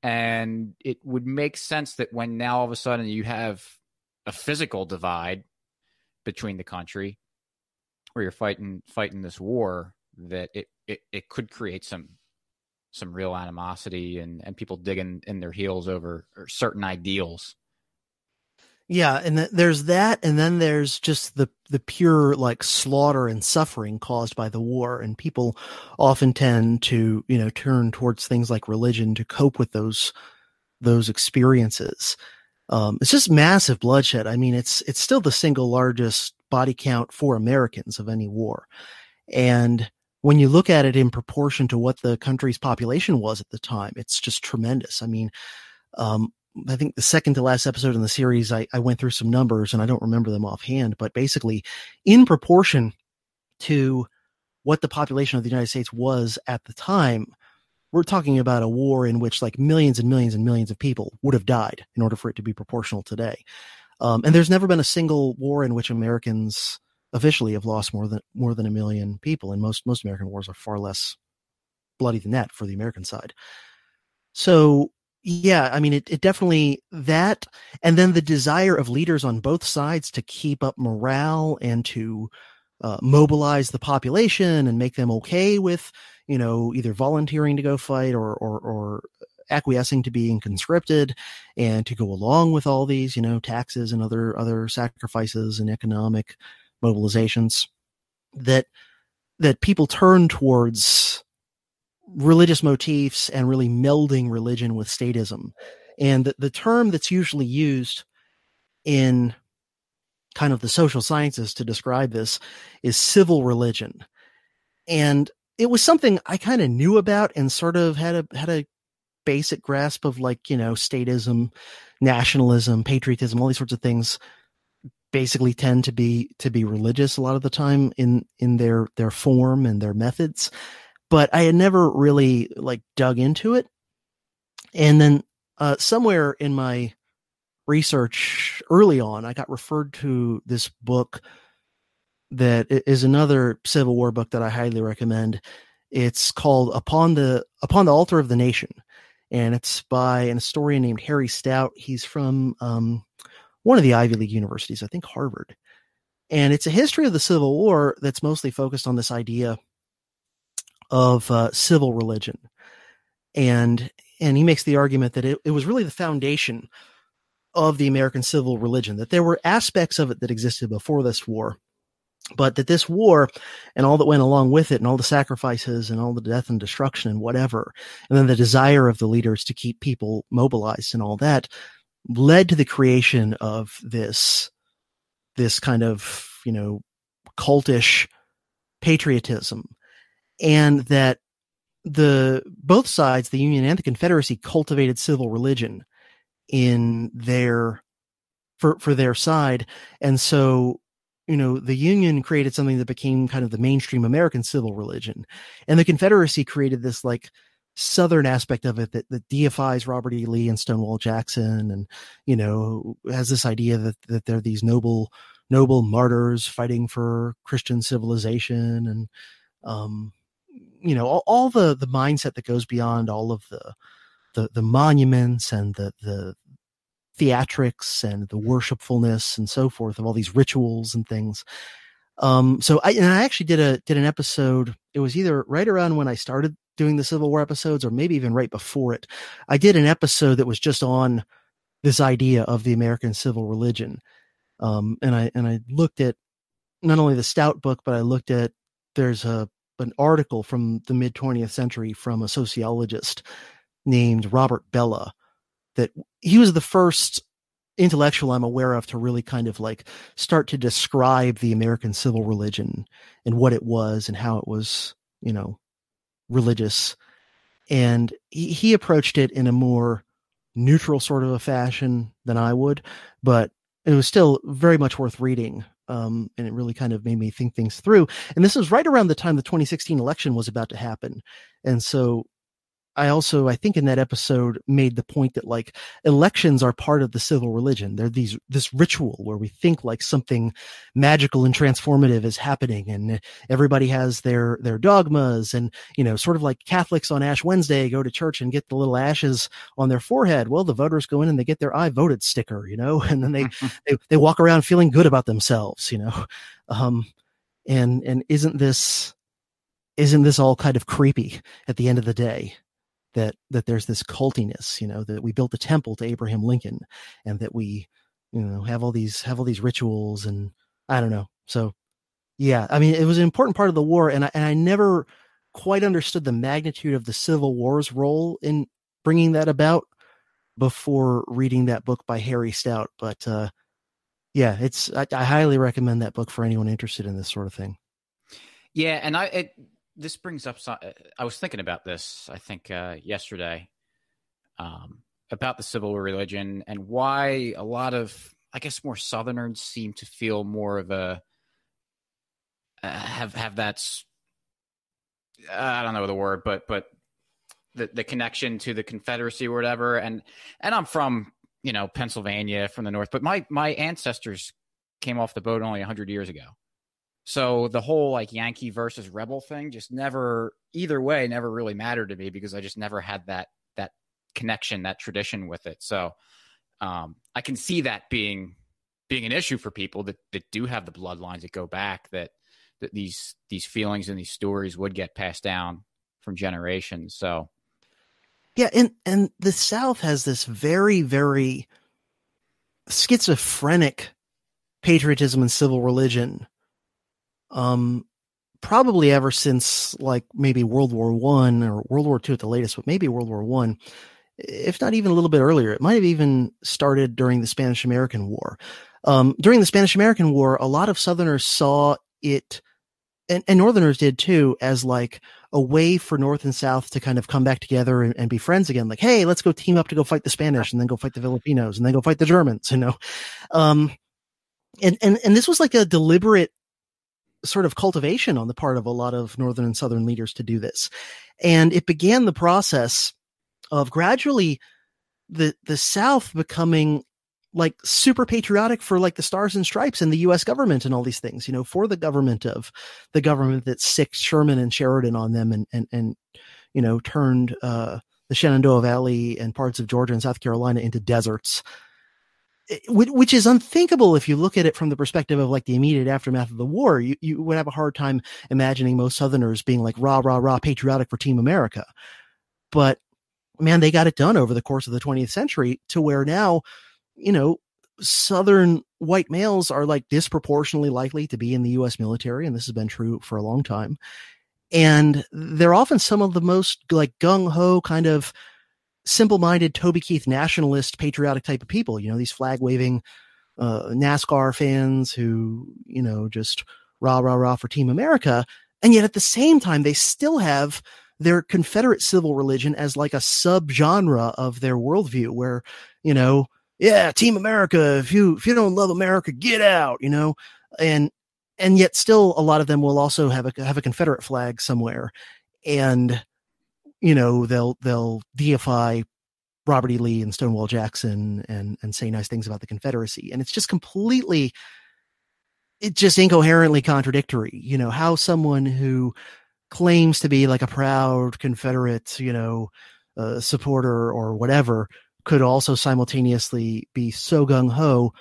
And it would make sense that when now all of a sudden you have a physical divide between the country where you're fighting this war, that it could create some real animosity and people digging in their heels over certain ideals. Yeah. And there's that. And then there's just the pure like slaughter and suffering caused by the war. And people often tend to, turn towards things like religion to cope with those experiences. It's just massive bloodshed. I mean, it's still the single largest body count for Americans of any war. And when you look at it in proportion to what the country's population was at the time, it's just tremendous. I mean, I think the second to last episode in the series, I went through some numbers and I don't remember them offhand, but basically in proportion to what the population of the United States was at the time, we're talking about a war in which like millions and millions and millions of people would have died in order for it to be proportional today. And there's never been a single war in which Americans officially have lost more than a million people. And most American wars are far less bloody than that for the American side. So yeah, I mean, it definitely that, and then the desire of leaders on both sides to keep up morale and to mobilize the population and make them okay with, either volunteering to go fight or acquiescing to being conscripted and to go along with all these, taxes and other sacrifices and economic mobilizations that people turn towards religious motifs and really melding religion with statism. And the term that's usually used in kind of the social sciences to describe this is civil religion. And it was something I kind of knew about and sort of had a basic grasp of, like, statism, nationalism, patriotism, all these sorts of things basically tend to be religious a lot of the time in their form and their methods. But I had never really like dug into it. And then somewhere in my research early on, I got referred to this book that is another Civil War book that I highly recommend. It's called Upon the Altar of the Nation. And it's by an historian named Harry Stout. He's from one of the Ivy League universities, I think Harvard. And it's a history of the Civil War that's mostly focused on this idea of civil religion. And he makes the argument that it was really the foundation of the American civil religion, that there were aspects of it that existed before this war, but that this war and all that went along with it and all the sacrifices and all the death and destruction and whatever, and then the desire of the leaders to keep people mobilized and all that led to the creation of this kind of, cultish patriotism. And that both sides, the Union and the Confederacy, cultivated civil religion in for their side. And so, the Union created something that became kind of the mainstream American civil religion. And the Confederacy created this like Southern aspect of it that deifies Robert E. Lee and Stonewall Jackson. And, has this idea that they're these noble martyrs fighting for Christian civilization and, all the mindset that goes beyond all of the monuments and the theatrics and the worshipfulness and so forth of all these rituals and things. So I actually did an episode. It was either right around when I started doing the Civil War episodes, or maybe even right before it. I did an episode that was just on this idea of the American civil religion. And I looked at not only the Stout book, but I looked at, there's an article from the mid 20th century from a sociologist named Robert Bella, that he was the first intellectual I'm aware of to really kind of like start to describe the American civil religion and what it was and how it was, you know, religious. And he approached it in a more neutral sort of a fashion than I would, but it was still very much worth reading. And it really kind of made me think things through. And this was right around the time the 2016 election was about to happen. And so I also, I think in that episode, made the point that like elections are part of the civil religion. They're this ritual where we think like something magical and transformative is happening, and everybody has their dogmas, and, you know, sort of like Catholics on Ash Wednesday go to church and get the little ashes on their forehead. Well, the voters go in and they get their "I voted" sticker, you know, and then they walk around feeling good about themselves, you know, and isn't this all kind of creepy at the end of the day? That there's this cultiness, you know, that we built a temple to Abraham Lincoln, and that we, you know, have all these rituals, and I don't know. So, yeah, I mean, it was an important part of the war, and I never quite understood the magnitude of the Civil War's role in bringing that about before reading that book by Harry Stout. But yeah, I highly recommend that book for anyone interested in this sort of thing. Yeah, and this brings up, I was thinking about this, I think, yesterday, about the civil religion and why a lot of, I guess, more Southerners seem to feel more of a, have that, I don't know the word, but the connection to the Confederacy or whatever. And I'm from, you know, Pennsylvania, from the North, but my ancestors came off the boat only 100 years ago. So the whole like Yankee versus rebel thing just never, either way, never really mattered to me, because I just never had that connection, that tradition with it. So I can see that being an issue for people that do have the bloodlines that go back, that these feelings and these stories would get passed down from generations. So yeah, and the South has this very, very schizophrenic patriotism and civil religion. Probably ever since like maybe World War I or World War II at the latest, but maybe World War I, if not even a little bit earlier. It might have even started during the Spanish-American War. During the Spanish-American War, a lot of Southerners saw it, and Northerners did too, as like a way for North and South to kind of come back together and be friends again. Like, hey, let's go team up to go fight the Spanish, and then go fight the Filipinos, and then go fight the Germans, you know? And this was like a deliberate sort of cultivation on the part of a lot of Northern and Southern leaders to do this. And it began the process of gradually the South becoming like super patriotic for like the Stars and Stripes and the US government and all these things, you know, for the government that sicked Sherman and Sheridan on them and you know, turned the Shenandoah Valley and parts of Georgia and South Carolina into deserts. Which is unthinkable if you look at it from the perspective of like the immediate aftermath of the war. You would have a hard time imagining most Southerners being like rah, rah, rah, patriotic for Team America. But man, they got it done over the course of the 20th century, to where now, you know, Southern white males are like disproportionately likely to be in the U.S. military. And this has been true for a long time. And they're often some of the most like gung-ho kind of simple-minded Toby Keith nationalist patriotic type of people, you know, these flag-waving NASCAR fans who, you know, just rah, rah, rah for Team America. And yet at the same time, they still have their Confederate civil religion as like a subgenre of their worldview where, you know, yeah, Team America, if you don't love America, get out, you know, and yet still a lot of them will also have a Confederate flag somewhere. And you know, they'll deify Robert E. Lee and Stonewall Jackson and say nice things about the Confederacy. And it's just completely, it's just incoherently contradictory, you know, how someone who claims to be like a proud Confederate, you know, supporter or whatever could also simultaneously be so gung-ho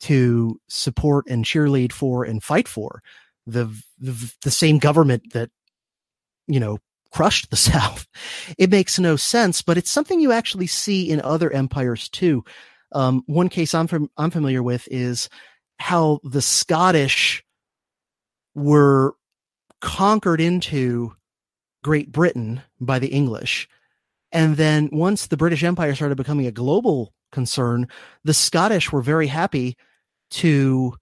to support and cheerlead for and fight for the same government that, you know, crushed the South. It makes no sense, but it's something you actually see in other empires too. One case I'm familiar with is how the Scottish were conquered into Great Britain by the English. And then once the British Empire started becoming a global concern, the Scottish were very happy to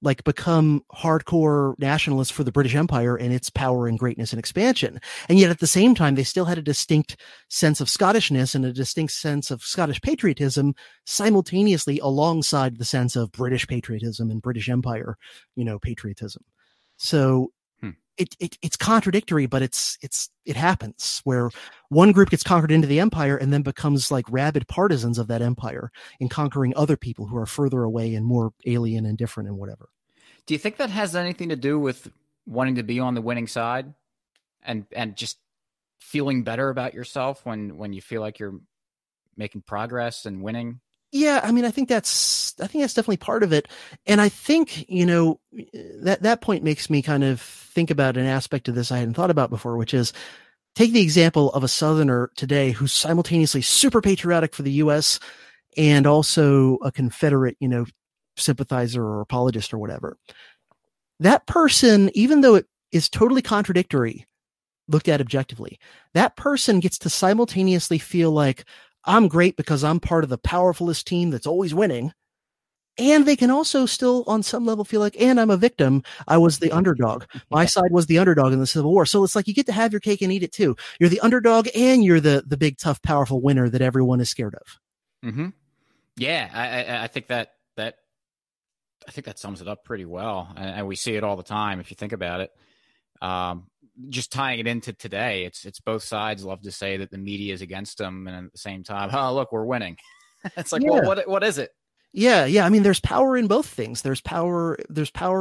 like become hardcore nationalists for the British Empire and its power and greatness and expansion. And yet at the same time, they still had a distinct sense of Scottishness and a distinct sense of Scottish patriotism simultaneously alongside the sense of British patriotism and British Empire, you know, patriotism. So it's contradictory, but it happens where one group gets conquered into the empire and then becomes like rabid partisans of that empire in conquering other people who are further away and more alien and different and whatever. Do you think that has anything to do with wanting to be on the winning side and just feeling better about yourself when you feel like you're making progress and winning? Yeah, I mean, I think that's definitely part of it. And I think, you know, that point makes me kind of think about an aspect of this I hadn't thought about before, which is take the example of a Southerner today who's simultaneously super patriotic for the U.S. and also a Confederate, you know, sympathizer or apologist or whatever. That person, even though it is totally contradictory, looked at objectively, that person gets to simultaneously feel like, I'm great because I'm part of the powerfulest team that's always winning. And they can also still on some level feel like, and I'm a victim. I was the underdog. My side was the underdog in the Civil War. So it's like, you get to have your cake and eat it too. You're the underdog and you're the big, tough, powerful winner that everyone is scared of. Mm-hmm. Yeah. I think that sums it up pretty well. And we see it all the time. If you think about it, just tying it into today, it's both sides love to say that the media is against them. And at the same time, oh, look, we're winning. It's like, yeah. Well, what is it? Yeah. Yeah. I mean, there's power in both things. There's power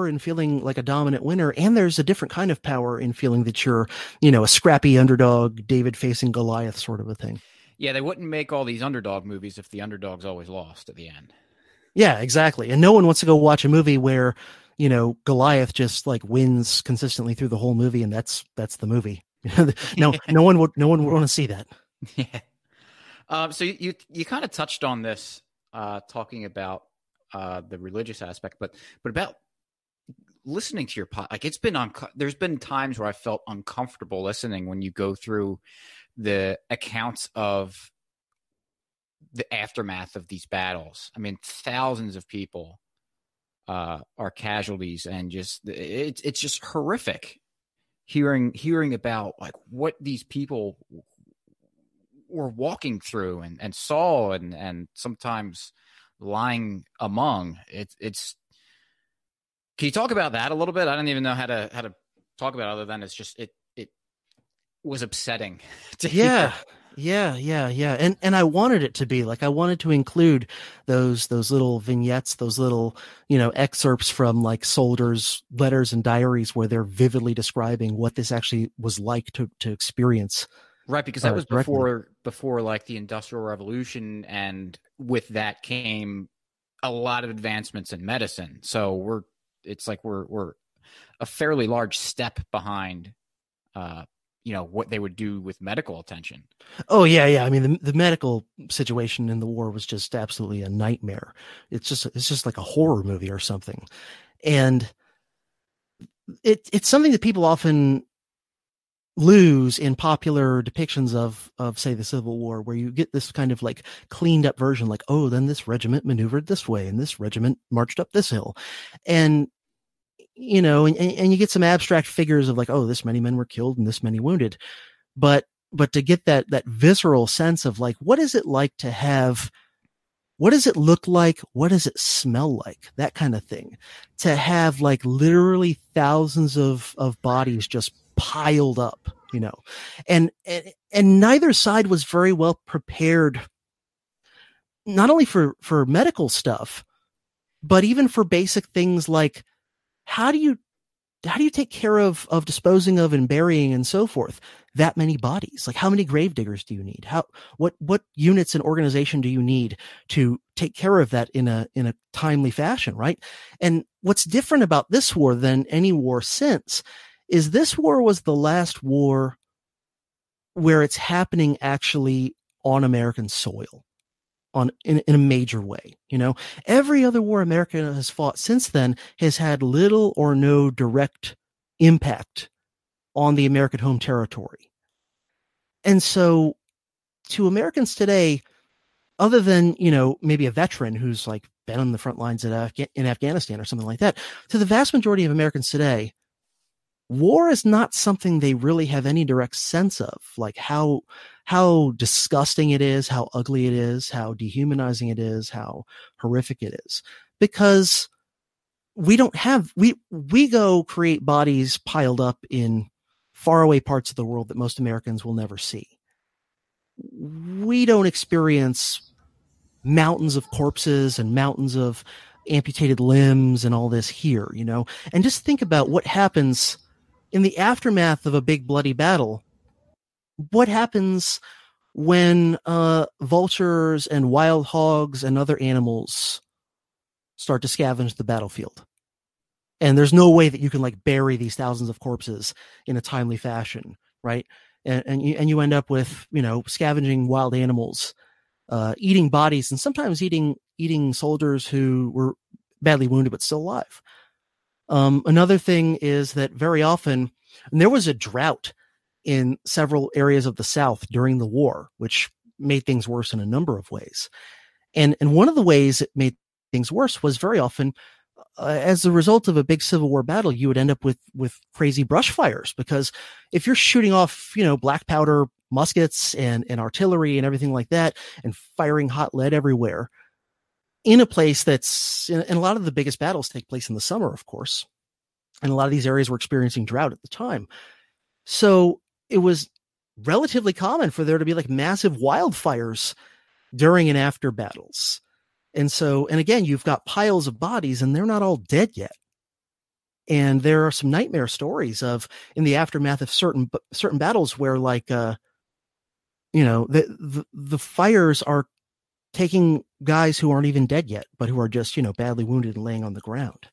in feeling like a dominant winner. And there's a different kind of power in feeling that you're, you know, a scrappy underdog, David facing Goliath sort of a thing. Yeah. They wouldn't make all these underdog movies if the underdogs always lost at the end. Yeah, exactly. And no one wants to go watch a movie where, you know, Goliath just like wins consistently through the whole movie, and that's the movie. No one would want to see that. Yeah. So you kind of touched on this talking about the religious aspect, but about listening to your podcast. Like it's been there's been times where I felt uncomfortable listening when you go through the accounts of the aftermath of these battles. I mean, thousands of people are casualties, and just it's just horrific hearing about like what these people were walking through and saw and sometimes lying among. It's can you talk about that a little bit? I don't even know how to talk about it other than it's just it was upsetting to hear. Yeah. And I wanted it to be like, I wanted to include those little vignettes, those little, you know, excerpts from like soldiers' letters and diaries where they're vividly describing what this actually was like to experience. Right. Because that was before like the Industrial Revolution. And with that came a lot of advancements in medicine. So we're a fairly large step behind, you know, what they would do with medical attention. Oh, yeah, yeah. I mean, the medical situation in the war was just absolutely a nightmare. It's just like a horror movie or something. And it's something that people often lose in popular depictions of say the Civil War, where you get this kind of like cleaned up version, like, oh, then this regiment maneuvered this way and this regiment marched up this hill. And you know, and you get some abstract figures of like, oh, this many men were killed and this many wounded. But to get that visceral sense of like, what is it like to have, what does it look like? What does it smell like? That kind of thing. To have like literally thousands of bodies just piled up, you know, and neither side was very well prepared, not only for medical stuff, but even for basic things like, how do you take care of disposing of and burying and so forth? that many bodies? Like, how many gravediggers do you need? What units and organization do you need to take care of that in a timely fashion, right? And what's different about this war than any war since is this war was the last war where it's happening actually on American soil, in a major way. You know, every other war America has fought since then has had little or no direct impact on the American home territory. And so to Americans today, other than, you know, maybe a veteran who's like been on the front lines in Afghanistan or something like that, to the vast majority of Americans today, war is not something they really have any direct sense of, like how disgusting it is, how ugly it is, how dehumanizing it is, how horrific it is, because we go create bodies piled up in faraway parts of the world that most Americans will never see. We don't experience mountains of corpses and mountains of amputated limbs and all this here, you know. And just think about what happens in the aftermath of a big bloody battle. What happens when vultures and wild hogs and other animals start to scavenge the battlefield? And there's no way that you can like bury these thousands of corpses in a timely fashion, right? And you end up with, you know, scavenging wild animals, eating bodies, and sometimes eating soldiers who were badly wounded but still alive. Another thing is that very often, and there was a drought in several areas of the South during the war, which made things worse in a number of ways. And one of the ways it made things worse was very often, as a result of a big Civil War battle, you would end up with crazy brush fires, because if you're shooting off, you know, black powder muskets and artillery and everything like that, and firing hot lead everywhere in a place that's, and a lot of the biggest battles take place in the summer, of course, and a lot of these areas were experiencing drought at the time. So it was relatively common for there to be like massive wildfires during and after battles. And so, and again, you've got piles of bodies and they're not all dead yet. And there are some nightmare stories of in the aftermath of certain battles where like, you know, the fires are taking guys who aren't even dead yet, but who are just, you know, badly wounded and laying on the ground.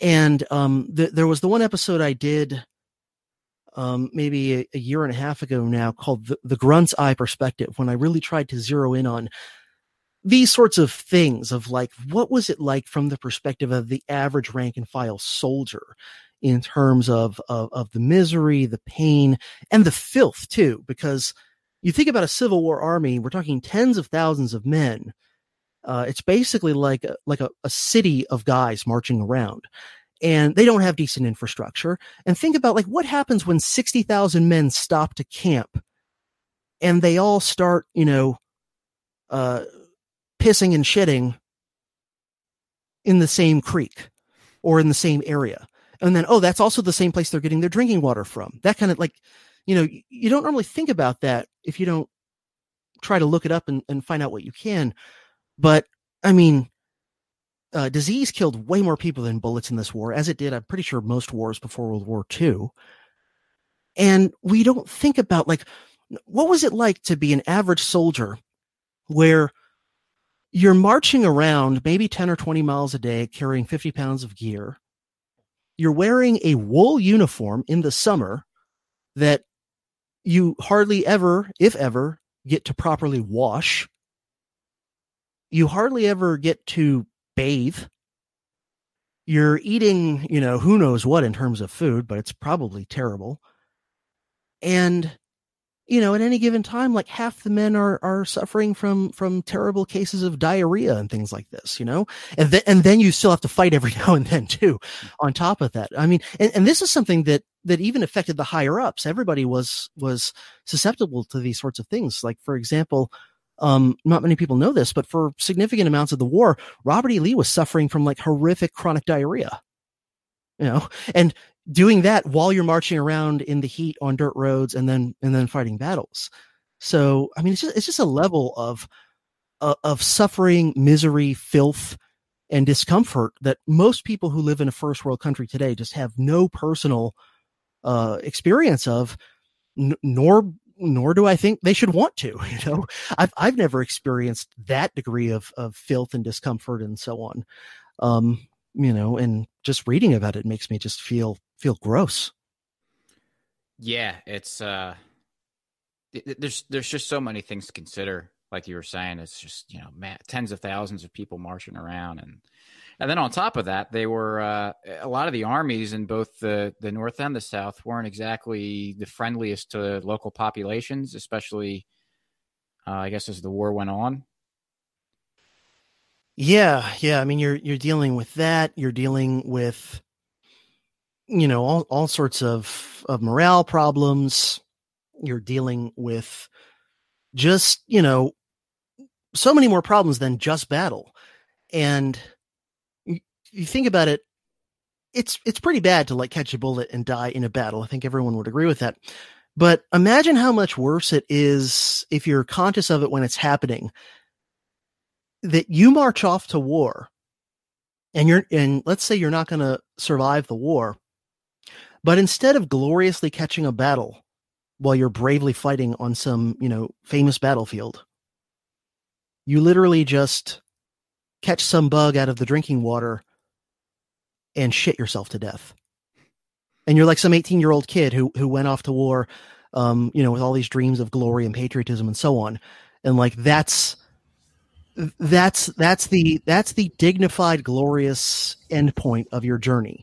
And there was the one episode I did maybe a year and a half ago now called the Grunt's Eye Perspective, when I really tried to zero in on these sorts of things of like, what was it like from the perspective of the average rank and file soldier in terms of the misery, the pain, and the filth too, because you think about a Civil War army, we're talking tens of thousands of men. It's basically like a city of guys marching around, and they don't have decent infrastructure. And think about like what happens when 60,000 men stop to camp and they all start, you know, pissing and shitting in the same creek or in the same area. And then, oh, that's also the same place they're getting their drinking water from. That kind of like, you know, you don't normally think about that if you don't try to look it up and find out what you can. But I mean, disease killed way more people than bullets in this war, as it did, I'm pretty sure, most wars before World War II. And we don't think about like, what was it like to be an average soldier where you're marching around maybe 10 or 20 miles a day, carrying 50 pounds of gear. You're wearing a wool uniform in the summer that you hardly ever, if ever, get to properly wash. You hardly ever get to bathe. You're eating, you know, who knows what in terms of food, but it's probably terrible. And you know, at any given time, like half the men are suffering from terrible cases of diarrhea and things like this, you know, and then you still have to fight every now and then too, on top of that. I mean, and this is something that even affected the higher ups. Everybody was susceptible to these sorts of things. Like, for example, not many people know this, but for significant amounts of the war, Robert E. Lee was suffering from like horrific chronic diarrhea, you know, and doing that while you're marching around in the heat on dirt roads and then fighting battles. So, I mean, it's just a level of suffering, misery, filth, and discomfort that most people who live in a first world country today just have no personal experience of. nor do I think they should want to. You know, I've never experienced that degree of filth and discomfort and so on. You know, and just reading about it makes me just feel gross. Yeah, it's there's just so many things to consider. Like you were saying, it's just, you know, tens of thousands of people marching around, and then on top of that, they were a lot of the armies in both the North and the South weren't exactly the friendliest to local populations, especially I guess as the war went on. Yeah. I mean, you're dealing with that. You're dealing with, you know, all sorts of morale problems. You're dealing with just, you know, so many more problems than just battle. And you think about it, it's pretty bad to like catch a bullet and die in a battle. I think everyone would agree with that. But imagine how much worse it is if you're conscious of it when it's happening. That you march off to war, and let's say you're not going to survive the war, but instead of gloriously catching a battle while you're bravely fighting on some, you know, famous battlefield, you literally just catch some bug out of the drinking water and shit yourself to death. And you're like some 18-year-old kid who went off to war, you know, with all these dreams of glory and patriotism and so on. And like, that's the dignified, glorious endpoint of your journey.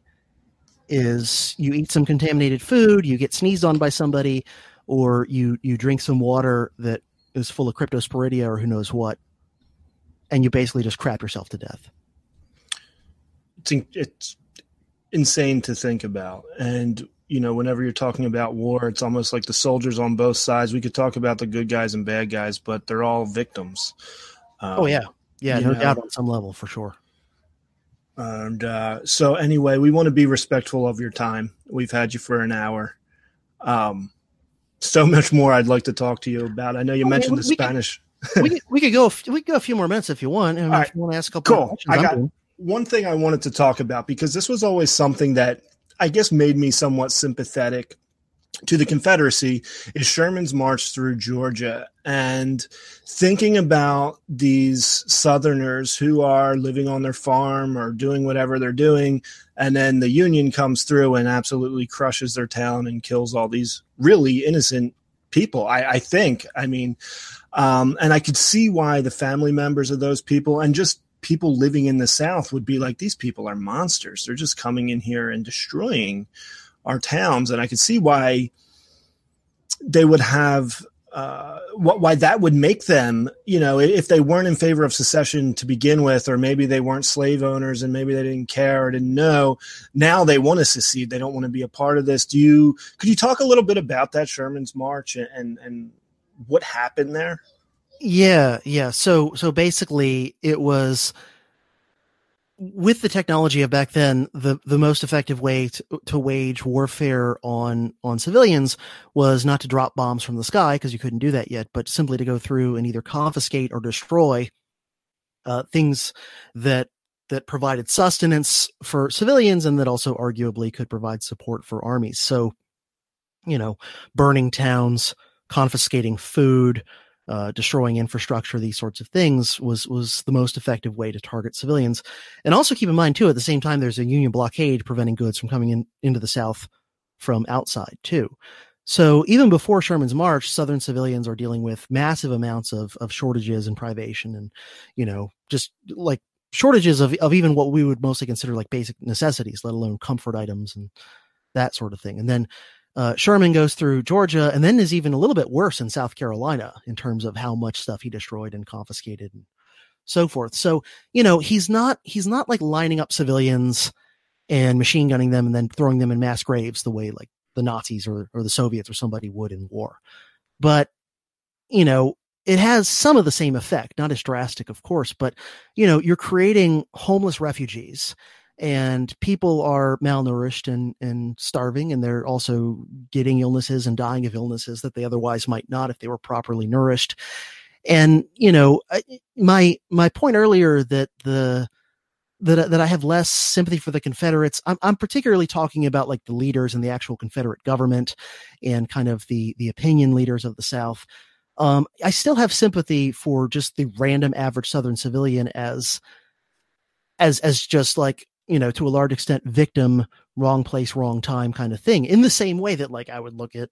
Is you eat some contaminated food, you get sneezed on by somebody, or you drink some water that is full of cryptosporidia or who knows what, and you basically just crap yourself to death. It's insane to think about. And you know, whenever you're talking about war, it's almost like the soldiers on both sides. We could talk about the good guys and bad guys, but they're all victims. Yeah, no doubt on some level for sure. And so anyway, we want to be respectful of your time. We've had you for an hour. So much more I'd like to talk to you about. I know you mentioned the Spanish. We could go a few more minutes if you want. And if you want to ask a couple of questions. I got one thing I wanted to talk about, because this was always something that I guess made me somewhat sympathetic to the Confederacy, is Sherman's march through Georgia, and thinking about these Southerners who are living on their farm or doing whatever they're doing. And then the Union comes through and absolutely crushes their town and kills all these really innocent people. I think, and I could see why the family members of those people and just people living in the South would be like, these people are monsters. They're just coming in here and destroying our towns. And I could see why they would have why that would make them, you know, if they weren't in favor of secession to begin with, or maybe they weren't slave owners and maybe they didn't care or didn't know, now they want to secede. They don't want to be a part of this. Could you talk a little bit about that Sherman's March and what happened there? Yeah. So basically it was, with the technology of back then, the most effective way to wage warfare on civilians was not to drop bombs from the sky, because you couldn't do that yet, but simply to go through and either confiscate or destroy things that provided sustenance for civilians and that also arguably could provide support for armies. So, you know, burning towns, confiscating food, destroying infrastructure, these sorts of things was the most effective way to target civilians. And also keep in mind too, at the same time, there's a Union blockade preventing goods from coming into the South from outside too. So even before Sherman's March, Southern civilians are dealing with massive amounts of shortages and privation, and, you know, just like shortages of even what we would mostly consider like basic necessities, let alone comfort items and that sort of thing. And then Sherman goes through Georgia, and then is even a little bit worse in South Carolina in terms of how much stuff he destroyed and confiscated and so forth. So, you know, he's not like lining up civilians and machine gunning them and then throwing them in mass graves the way like the Nazis or the Soviets or somebody would in war. But, you know, it has some of the same effect, not as drastic, of course, but, you know, you're creating homeless refugees. And people are malnourished and starving, and they're also getting illnesses and dying of illnesses that they otherwise might not if they were properly nourished. And, you know, my point earlier that the that I have less sympathy for the Confederates. I'm particularly talking about like the leaders in the actual Confederate government and kind of the opinion leaders of the South. I still have sympathy for just the random average Southern civilian as just like, you know, to a large extent, victim, wrong place, wrong time kind of thing, in the same way that like I would look at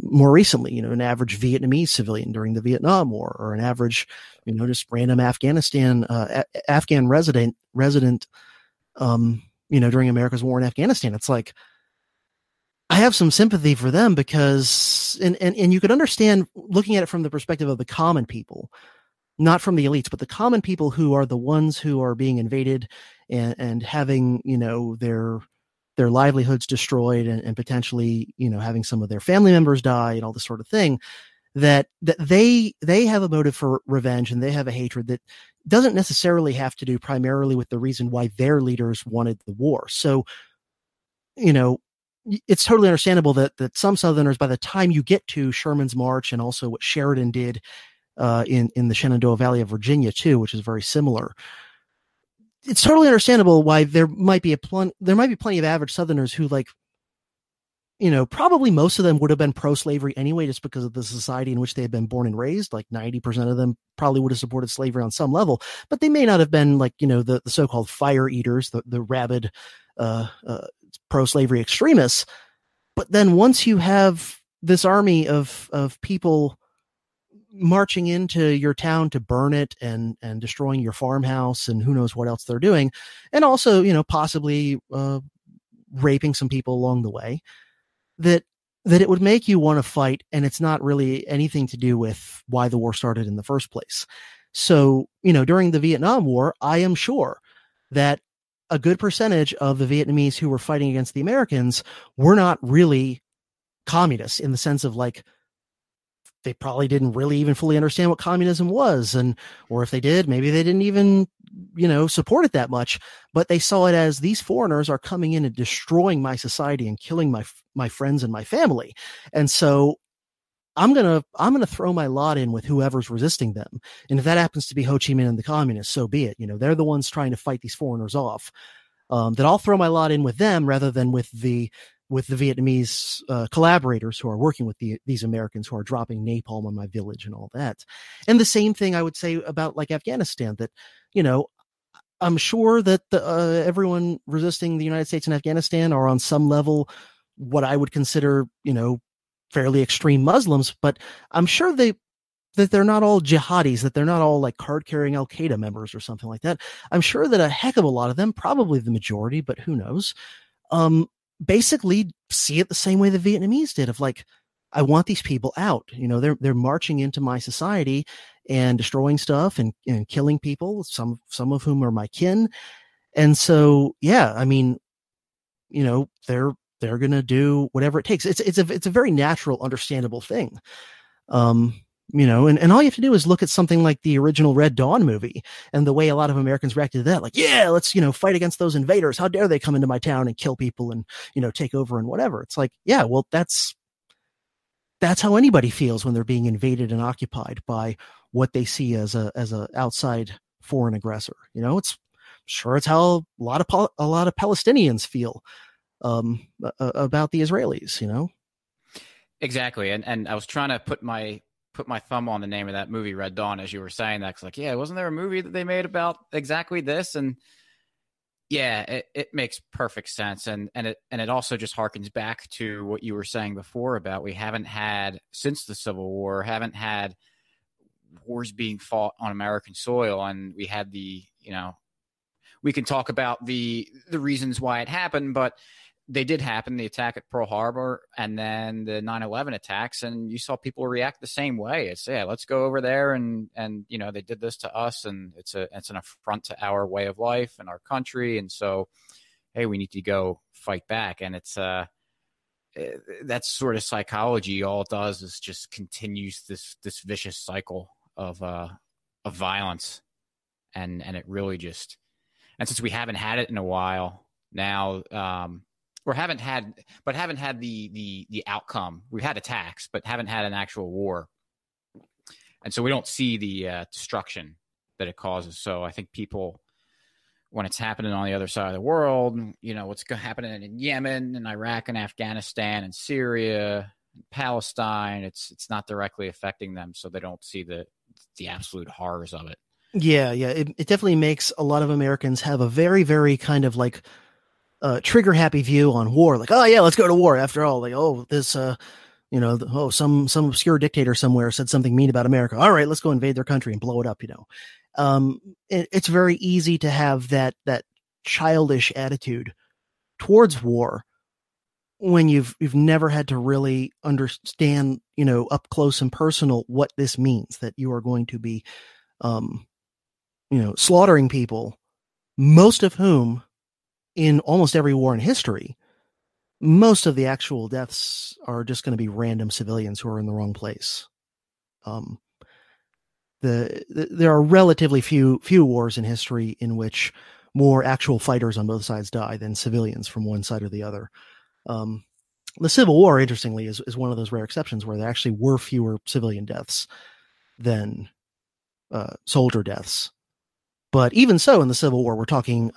more recently, you know, an average Vietnamese civilian during the Vietnam War, or an average, you know, just random Afghanistan, Afghan resident, you know, during America's war in Afghanistan. It's like, I have some sympathy for them because, and you could understand looking at it from the perspective of the common people, not from the elites, but the common people who are the ones who are being invaded and having, you know, their livelihoods destroyed and potentially, you know, having some of their family members die and all this sort of thing, that they have a motive for revenge, and they have a hatred that doesn't necessarily have to do primarily with the reason why their leaders wanted the war. So, you know, it's totally understandable that some Southerners, by the time you get to Sherman's March and also what Sheridan did in the Shenandoah Valley of Virginia too, which is very similar, it's totally understandable why there might be plenty of average Southerners who, like, you know, probably most of them would have been pro-slavery anyway, just because of the society in which they had been born and raised. Like 90% of them probably would have supported slavery on some level, but they may not have been like, you know, the so-called fire eaters, the rabid pro-slavery extremists. But then once you have this army of people marching into your town to burn it and destroying your farmhouse and who knows what else they're doing, and also, you know, possibly raping some people along the way, that it would make you want to fight, and it's not really anything to do with why the war started in the first place. So, you know, during the Vietnam War, I am sure that a good percentage of the Vietnamese who were fighting against the Americans were not really communists, in the sense of like, they probably didn't really even fully understand what communism was, or if they did, maybe they didn't even, you know, support it that much, but they saw it as, these foreigners are coming in and destroying my society and killing my friends and my family. And so I'm going to throw my lot in with whoever's resisting them. And if that happens to be Ho Chi Minh and the communists, so be it. You know, they're the ones trying to fight these foreigners off, that I'll throw my lot in with them rather than with the Vietnamese collaborators who are working with these Americans who are dropping napalm on my village and all that. And the same thing I would say about like Afghanistan, that, you know, I'm sure that everyone resisting the United States in Afghanistan are on some level what I would consider, you know, fairly extreme Muslims, but I'm sure that they're not all jihadis, that they're not all like card-carrying Al-Qaeda members or something like that. I'm sure that a heck of a lot of them, probably the majority, but who knows, basically see it the same way the Vietnamese did, of like, I want these people out. You know, they're marching into my society and destroying stuff and killing people, some of whom are my kin. And so, yeah, I mean, you know, they're going to do whatever it takes. It's a very natural, understandable thing. You know, and all you have to do is look at something like the original Red Dawn movie and the way a lot of Americans reacted to that. Like, yeah, let's, you know, fight against those invaders. How dare they come into my town and kill people and, you know, take over and whatever. It's like, yeah, well, that's how anybody feels when they're being invaded and occupied by what they see as a outside foreign aggressor. You know, it's how a lot of Palestinians feel about the Israelis, you know? Exactly. And I was trying to put my thumb on the name of that movie, Red Dawn, as you were saying that. Cause like, yeah, wasn't there a movie that they made about exactly this? And yeah, it makes perfect sense. And it also just harkens back to what you were saying before about, we haven't had, since the Civil War, haven't had wars being fought on American soil. And we had the, you know, we can talk about the reasons why it happened, but they did happen, the attack at Pearl Harbor and then the 9/11 attacks, and you saw people react the same way. It's, yeah, let's go over there and you know, they did this to us, and it's an affront to our way of life and our country, and so, hey, we need to go fight back. And it's that sort of psychology, all it does is just continues this vicious cycle of violence, and it really just, and since we haven't had it in a while now, haven't had the outcome. We've had attacks, but haven't had an actual war. And so we don't see the destruction that it causes. So I think people when it's happening on the other side of the world, you know, what's happening in Yemen and Iraq and Afghanistan and Syria and Palestine, it's not directly affecting them. So they don't see the absolute horrors of it. Yeah. Yeah. It definitely makes a lot of Americans have a very, very kind of like trigger happy view on war. Like, oh yeah, let's go to war after all. Like, oh, this, you know, oh, some obscure dictator somewhere said something mean about America. All right, let's go invade their country and blow it up, you know. It's very easy to have that childish attitude towards war when you've never had to really understand, you know, up close and personal what this means, that you are going to be, you know, slaughtering people, most of whom in almost every war in history, most of the actual deaths are just going to be random civilians who are in the wrong place. There are relatively few wars in history in which more actual fighters on both sides die than civilians from one side or the other. The Civil War, interestingly, is one of those rare exceptions where there actually were fewer civilian deaths than soldier deaths. But even so, in the Civil War, we're talking,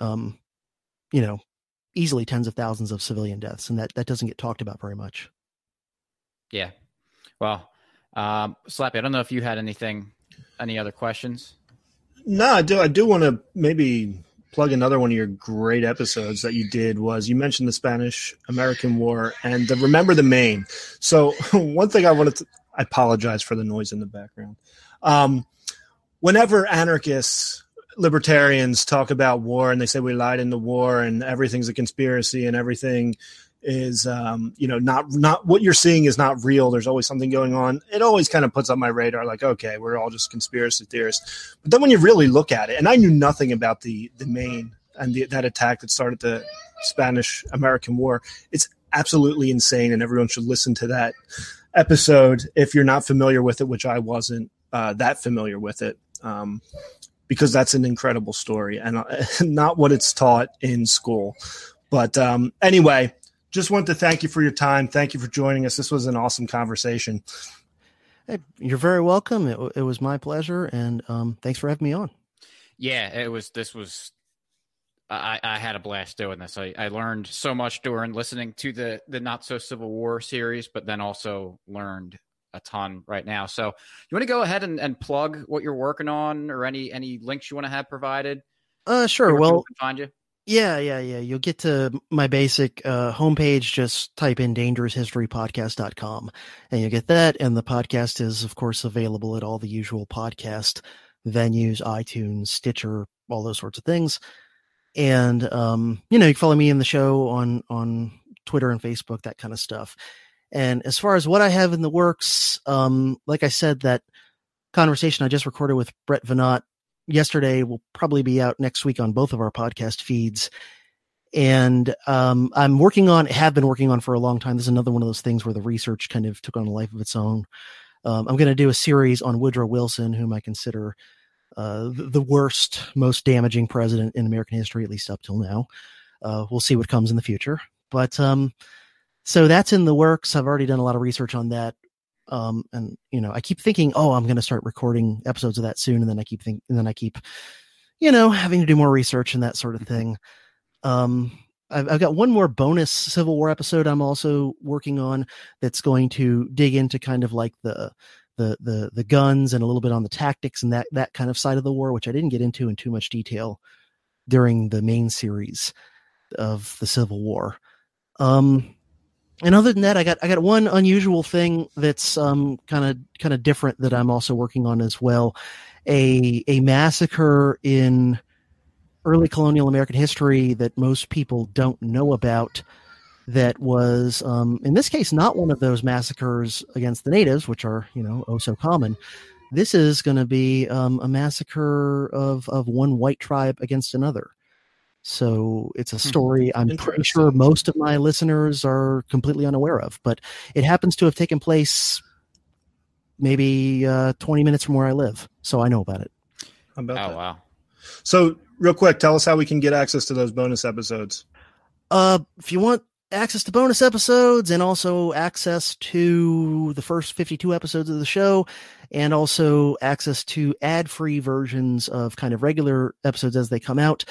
you know, easily tens of thousands of civilian deaths. And that doesn't get talked about very much. Yeah. Well, Slappy, I don't know if you had any other questions? No, I do want to maybe plug another one of your great episodes that you did. Was you mentioned the Spanish American War and the Remember the Maine. So one thing I apologize for the noise in the background. Whenever anarchists, libertarians talk about war and they say we lied in the war and everything's a conspiracy and everything is, you know, not what you're seeing is not real. There's always something going on. It always kind of puts on my radar, like, okay, we're all just conspiracy theorists. But then when you really look at it, and I knew nothing about the Maine and that attack that started the Spanish American War, it's absolutely insane. And everyone should listen to that episode if you're not familiar with it, which I wasn't that familiar with it. Because that's an incredible story and not what it's taught in school. But anyway, just want to thank you for your time. Thank you for joining us. This was an awesome conversation. Hey, you're very welcome. It was my pleasure. And thanks for having me on. Yeah, I had a blast doing this. I learned so much during listening to the Not So Civil War series, but then also learned a ton right now. So you want to go ahead and plug what you're working on or any links you want to have provided? Sure. Well, find you. Yeah. You'll get to my basic homepage. Just type in dangeroushistorypodcast.com and you'll get that. And the podcast is, of course, available at all the usual podcast venues, iTunes, Stitcher, all those sorts of things. And, you know, you can follow me in the show on Twitter and Facebook, that kind of stuff. And as far as what I have in the works, like I said, that conversation I just recorded with Brett Veinotte yesterday will probably be out next week on both of our podcast feeds. And I'm have been working on for a long time. This is another one of those things where the research kind of took on a life of its own. I'm going to do a series on Woodrow Wilson, whom I consider the worst, most damaging president in American history, at least up till now. We'll see what comes in the future. But so that's in the works. I've already done a lot of research on that. And you know, I keep thinking, oh, I'm going to start recording episodes of that soon. And then I keep thinking, you know, having to do more research and that sort of thing. I've got one more bonus Civil War episode I'm also working on. That's going to dig into kind of like the guns and a little bit on the tactics and that kind of side of the war, which I didn't get into in too much detail during the main series of the Civil War. And other than that, I got one unusual thing that's kind of different that I'm also working on as well. A massacre in early colonial American history that most people don't know about. That was, in this case, not one of those massacres against the natives, which are, you know, oh so common. This is going to be a massacre of one white tribe against another. So it's a story I'm pretty sure most of my listeners are completely unaware of, but it happens to have taken place maybe 20 minutes from where I live. So I know about it. How about that? Wow. So real quick, tell us how we can get access to those bonus episodes. If you want access to bonus episodes and also access to the first 52 episodes of the show, and also access to ad-free versions of kind of regular episodes as they come out.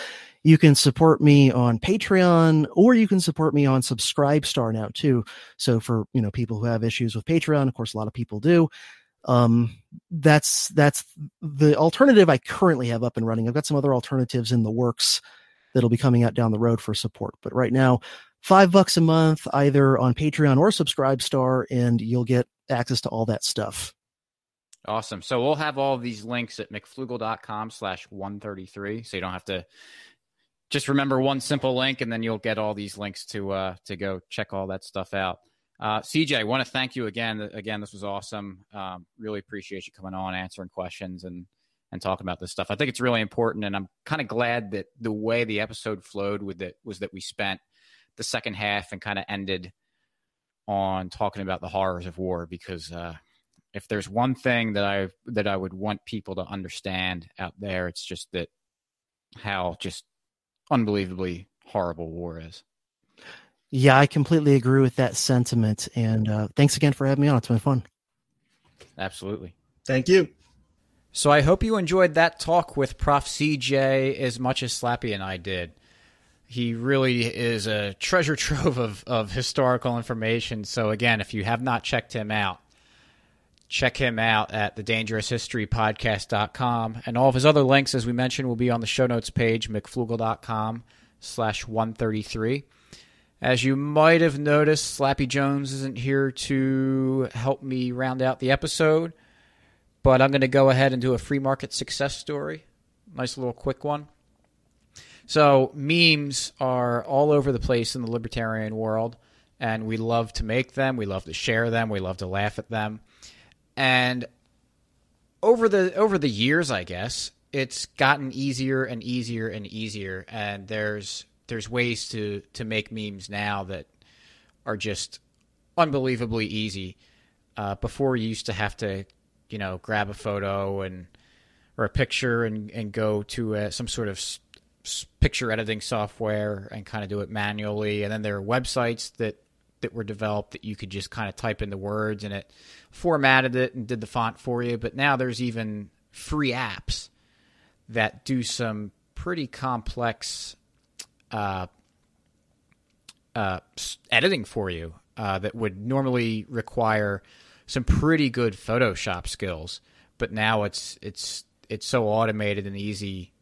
You can support me on Patreon, or you can support me on Subscribestar now too. So for, you know, people who have issues with Patreon, of course, a lot of people do. That's the alternative I currently have up and running. I've got some other alternatives in the works that'll be coming out down the road for support. But right now, $5 a month, either on Patreon or Subscribestar, and you'll get access to all that stuff. Awesome. So we'll have all these links at McFlugel.com/133. So you don't have to just remember one simple link, and then you'll get all these links to go check all that stuff out. CJ, I want to thank you again. This was awesome. Really appreciate you coming on, answering questions and talking about this stuff. I think it's really important, and I'm kind of glad that the way the episode flowed with it was that we spent the second half and kind of ended on talking about the horrors of war, because if there's one thing that I would want people to understand out there, it's just that how just unbelievably horrible war is. Yeah, I completely agree with that sentiment. And thanks again for having me on. It's been fun. Absolutely. Thank you. So I hope you enjoyed that talk with Prof. CJ as much as Slappy and I did. He really is a treasure trove of historical information. So again, if you have not checked him out, check him out at the dangeroushistorypodcast.com. And all of his other links, as we mentioned, will be on the show notes page, McFlugel.com/133. As you might have noticed, Slappy Jones isn't here to help me round out the episode, but I'm going to go ahead and do a free market success story. Nice little quick one. So memes are all over the place in the libertarian world, and we love to make them. We love to share them. We love to laugh at them. And over the years, I guess, it's gotten easier and easier and easier. And there's ways to make memes now that are just unbelievably easy. Before, you used to have to, grab a photo or a picture and go to some sort of picture editing software and kind of do it manually. And then there are websites that were developed that you could just kind of type in the words and it formatted it and did the font for you. But now there's even free apps that do some pretty complex editing for you that would normally require some pretty good Photoshop skills. But now it's so automated and easy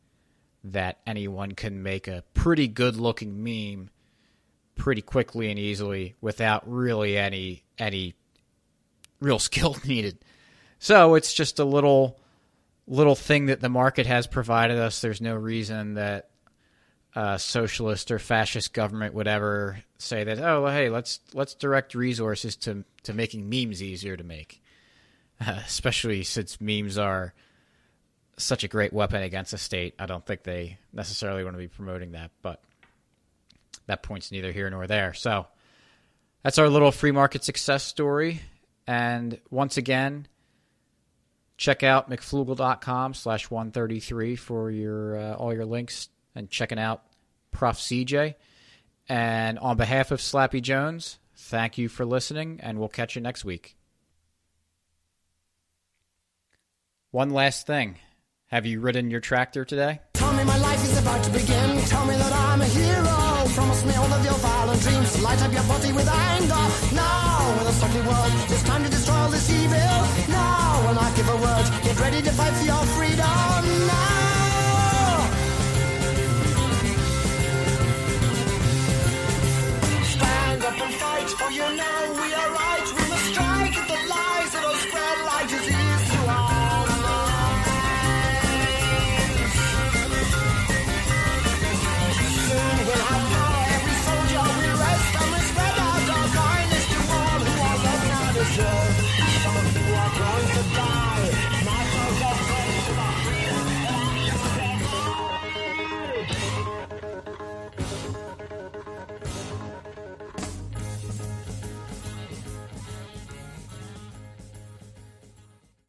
that anyone can make a pretty good-looking meme pretty quickly and easily without really any real skill needed. So it's just a little thing that the market has provided us. There's no reason that a socialist or fascist government would ever say that, oh, hey, let's direct resources to making memes easier to make, especially since memes are such a great weapon against a state. I don't think they necessarily want to be promoting that, but that point's neither here nor there. So that's our little free market success story. And once again, check out McFlugel.com/133 for your all your links, and checking out Prof. CJ. And on behalf of Slappy Jones, thank you for listening, and we'll catch you next week. One last thing. Have you ridden your tractor today? Tell me my life is about to begin. Tell me that I'm a hero. Promise me all of your violent dreams. Light up your body with anger. Now, with a ugly world, it's time to destroy all this evil. Now, I'll not give a word. Get ready to fight for your freedom.